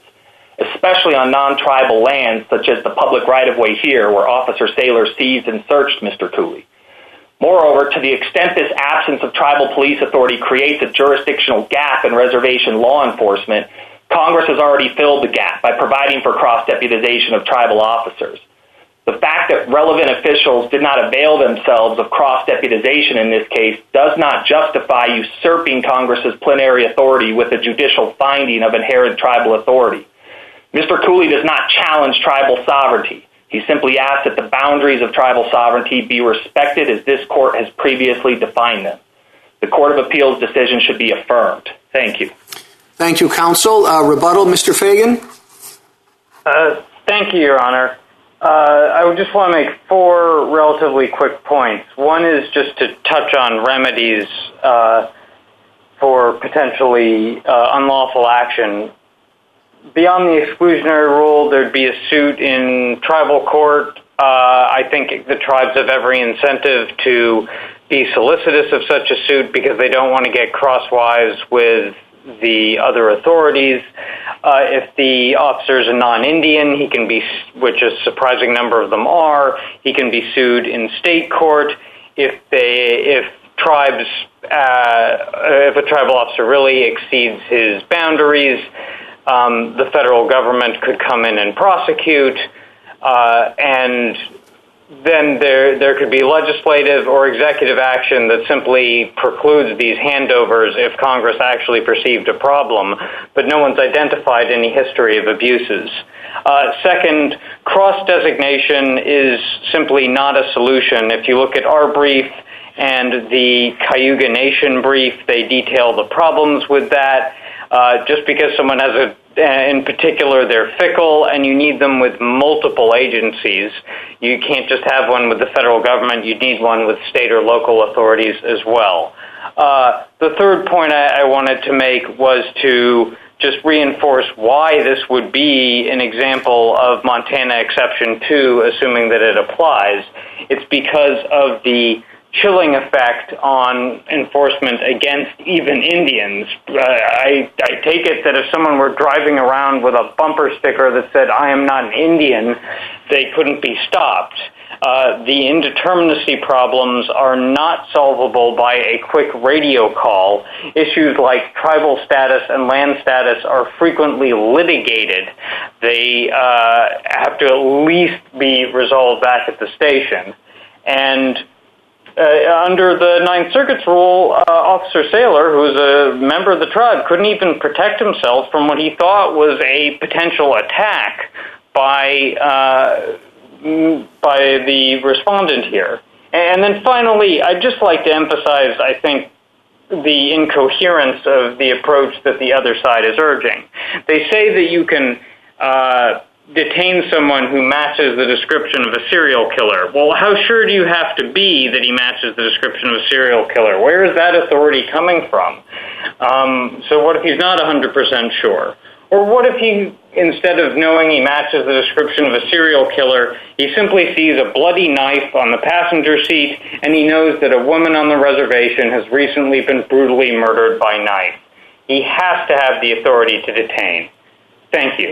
especially on non-tribal lands such as the public right-of-way here where Officer Saylor seized and searched Mister Cooley. Moreover, to the extent this absence of tribal police authority creates a jurisdictional gap in reservation law enforcement, Congress has already filled the gap by providing for cross-deputization of tribal officers. The fact that relevant officials did not avail themselves of cross-deputization in this case does not justify usurping Congress's plenary authority with a judicial finding of inherent tribal authority. Mister Cooley does not challenge tribal sovereignty. He simply asks that the boundaries of tribal sovereignty be respected as this court has previously defined them. The Court of Appeals decision should be affirmed. Thank you. Thank you, counsel. Uh, rebuttal, Mister Feigin? Uh, thank you, Your Honor. Uh, I would just want to make four relatively quick points. One is just to touch on remedies uh, for potentially uh, unlawful action. Beyond the exclusionary rule, there'd be a suit in tribal court. Uh, I think the tribes have every incentive to be solicitous of such a suit because they don't want to get crosswise with the other authorities. Uh, if the officer is a non-Indian, he can be, which a surprising number of them are, he can be sued in state court. If they, if tribes, uh, if a tribal officer really exceeds his boundaries, um, the federal government could come in and prosecute, uh, and then there there could be legislative or executive action that simply precludes these handovers if Congress actually perceived a problem, but no one's identified any history of abuses. Uh, second, cross-designation is simply not a solution. If you look at our brief and the Cayuga Nation brief, they detail the problems with that. Uh, just because someone has a in particular, they're fickle, and you need them with multiple agencies. You can't just have one with the federal government. You need one with state or local authorities as well. Uh, the third point I, I wanted to make was to just reinforce why this would be an example of Montana Exception two, assuming that it applies. It's because of the chilling effect on enforcement against even Indians. Uh, I, I take it that if someone were driving around with a bumper sticker that said, "I am not an Indian," they couldn't be stopped. Uh, the indeterminacy problems are not solvable by a quick radio call. Issues like tribal status and land status are frequently litigated. They uh, have to at least be resolved back at the station. And Uh, under the Ninth Circuit's rule, uh, Officer Saylor, who was a member of the tribe, couldn't even protect himself from what he thought was a potential attack by uh, by the respondent here. And then finally, I'd just like to emphasize, I think, the incoherence of the approach that the other side is urging. They say that you can uh, detain someone who matches the description of a serial killer. Well, how sure do you have to be that he matches the description of a serial killer? Where is that authority coming from? Um, so what if he's not one hundred percent sure? Or what if he, instead of knowing he matches the description of a serial killer, he simply sees a bloody knife on the passenger seat and he knows that a woman on the reservation has recently been brutally murdered by knife? He has to have the authority to detain. Thank you.